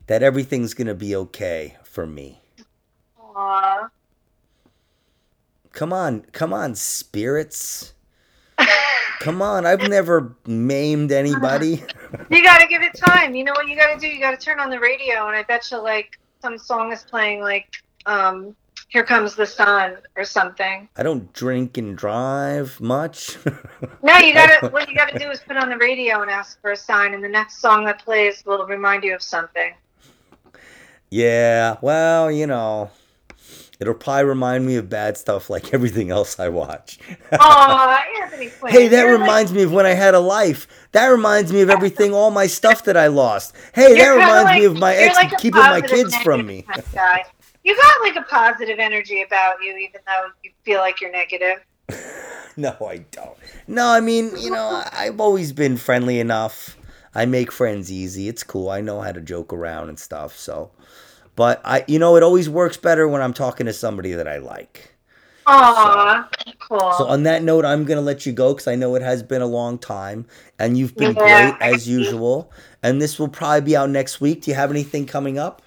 that everything's going to be okay for me. Aww. Come on, come on, spirits. Come on, I've never maimed anybody. You gotta give it time. You know what you gotta do? You gotta turn on the radio, and I bet you, like, some song is playing, like, um, Here Comes the Sun or something. I don't drink and drive much. No, you gotta, what you gotta do is put on the radio and ask for a sign, and the next song that plays will remind you of something. Yeah, well, you know... It'll probably remind me of bad stuff like everything else I watch. Aw, Anthony Quinn. Hey, that You're reminds like, me of when I had a life. That reminds me of everything, all my stuff that I lost. Hey, that reminds like, me of my ex like keeping my kids from me. Guy. You got like a positive energy about you, even though you feel like you're negative. No, I don't. No, I mean, you know, I've always been friendly enough. I make friends easy. It's cool. I know how to joke around and stuff, so... But, I, you know, it always works better when I'm talking to somebody that I like. Aw, so, cool. So on that note, I'm going to let you go because I know it has been a long time. And you've been yeah. great as usual. And this will probably be out next week. Do you have anything coming up?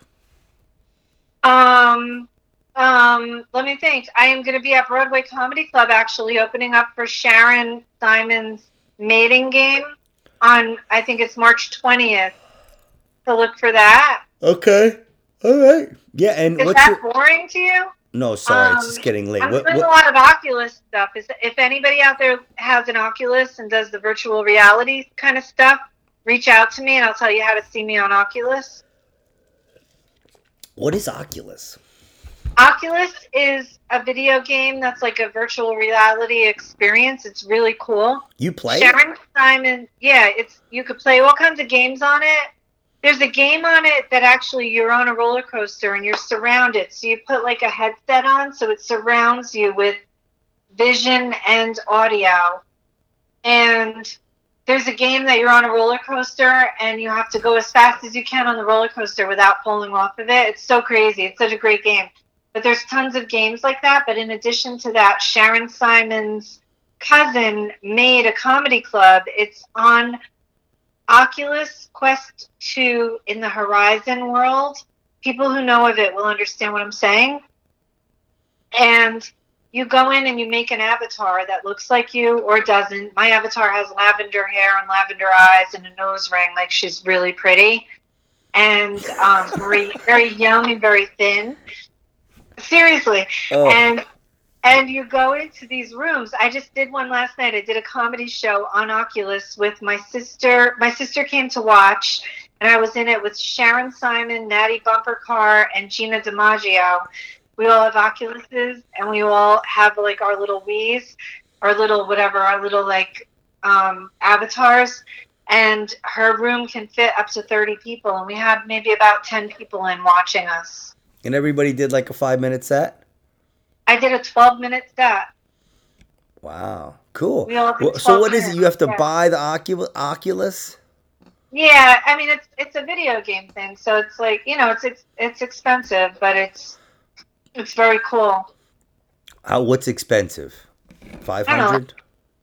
Um, um, let me think. I am going to be at Broadway Comedy Club actually opening up for Sharon Simon's Mating Game on, I think it's March twentieth. So look for that. Okay. All right. Yeah, and is what's that your... boring to you? No, sorry, um, it's just getting late. I'm what, doing what... a lot of Oculus stuff. Is if anybody out there has an Oculus and does the virtual reality kind of stuff, reach out to me and I'll tell you how to see me on Oculus. What is Oculus? Oculus is a video game that's like a virtual reality experience. It's really cool. You play? Sharon Simon. Yeah, it's you could play all kinds of games on it. There's a game on it that actually you're on a roller coaster and you're surrounded. So you put like a headset on so it surrounds you with vision and audio. And there's a game that you're on a roller coaster and you have to go as fast as you can on the roller coaster without falling off of it. It's so crazy. It's such a great game. But there's tons of games like that. But in addition to that, Sharon Simon's cousin made a comedy club. It's on Oculus Quest two in the Horizon world. People who know of it will understand what I'm saying. And you go in and you make an avatar that looks like you or doesn't. My avatar has lavender hair and lavender eyes and a nose ring, like she's really pretty. And um, very, very young and very thin. Seriously. Oh. And And you go into these rooms. I just did one last night. I did a comedy show on Oculus with my sister. My sister came to watch, and I was in it with Sharon Simon, Natty Bumper Carr, and Gina DiMaggio. We all have Oculuses, and we all have, like, our little Wii's, our little whatever, our little, like, um, avatars. And her room can fit up to thirty people, and we had maybe about ten people in watching us. And everybody did, like, a five-minute set? I did a twelve-minute set. Wow. Cool. So what is it? You have to buy the Ocul- Oculus? Yeah. I mean, it's it's a video game thing. So it's like, you know, it's it's, it's expensive, but it's it's very cool. Uh, what's expensive? five hundred dollars?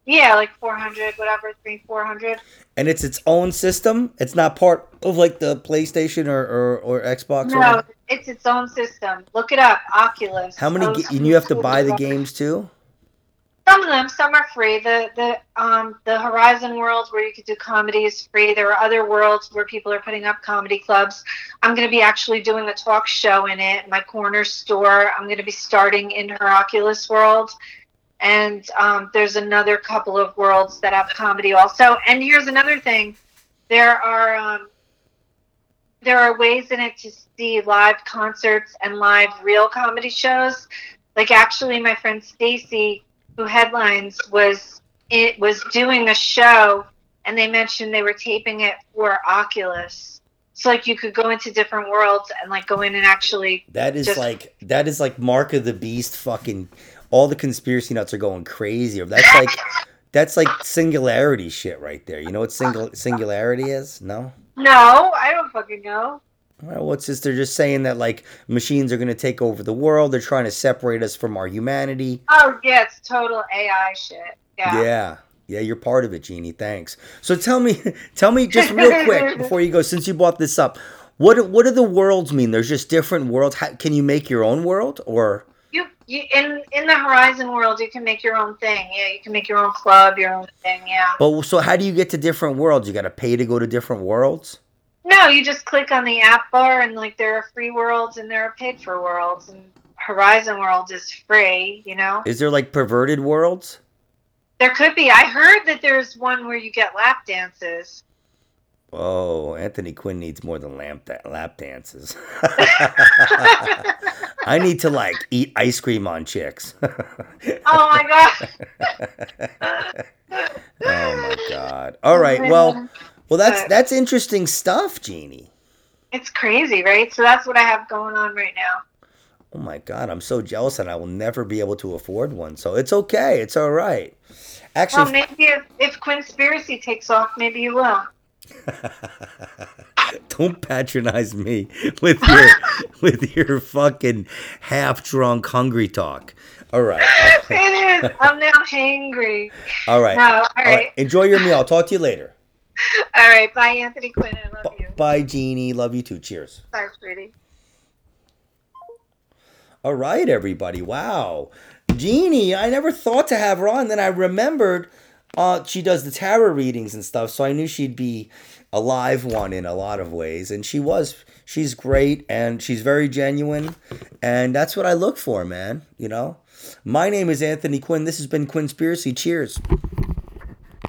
Yeah, like four hundred dollars, whatever, three hundred dollars, four hundred dollars. And it's its own system? It's not part of, like, the PlayStation or, or, or Xbox? No. Or it's its own system. Look it up. Oculus. How many? Ga- and you have to buy the games too? Some of them. Some are free. The the um the Horizon world where you could do comedy is free. There are other worlds where people are putting up comedy clubs. I'm going to be actually doing a talk show in it. My corner store. I'm going to be starting in her Oculus world. And um, there's another couple of worlds that have comedy also. And here's another thing. There are um, there are ways in it to see live concerts and live real comedy shows. Like, actually, my friend Stacy, who headlines, was it was doing a show, and they mentioned they were taping it for Oculus. So, like, you could go into different worlds and, like, go in and actually... That is, just... like, that is, like, Mark of the Beast fucking... All the conspiracy nuts are going crazy. That's, like... That's like singularity shit right there. You know what singu- singularity is? No? No, I don't fucking know. Well, it's just, they're just saying that, like, machines are going to take over the world. They're trying to separate us from our humanity. Oh, yeah, it's total A I shit. Yeah. Yeah, yeah, you're part of it, Jeannie. Thanks. So tell me, tell me just real quick before you go, since you brought this up, what what do the worlds mean? There's just different worlds. How, can you make your own world, or... You, you in in the Horizon world, you can make your own thing. Yeah, you can make your own club, your own thing. Yeah. But so, how do you get to different worlds? You got to pay to go to different worlds? No, you just click on the app bar, and like there are free worlds and there are paid for worlds. And Horizon world is free, you know. Is there like perverted worlds? There could be. I heard that there's one where you get lap dances. Oh, Anthony Quinn needs more than lamp da- lap dances. I need to, like, eat ice cream on chicks. Oh, my God. Oh, my God. All right. Well, well, that's that's interesting stuff, Jeannie. It's crazy, right? So that's what I have going on right now. Oh, my God. I'm so jealous, and I will never be able to afford one. So it's okay. It's all right. Actually, well, maybe if, if Quinspiracy takes off, maybe you will. Don't patronize me with your with your fucking half drunk hungry talk. All right. It is. I'm now hangry. All right. No, all, all right. right. Enjoy your meal. I'll talk to you later. All right. Bye, Anthony Quinn. I love B- you. Bye, Jeannie. Love you too. Cheers. Bye, pretty. All right, everybody. Wow, Jeannie. I never thought to have her on. Then I remembered. Uh, she does the tarot readings and stuff, so I knew she'd be a live one in a lot of ways. And she was. She's great, and she's very genuine. And that's what I look for, man. You know? My name is Anthony Quinn. This has been Quinspiracy. Cheers.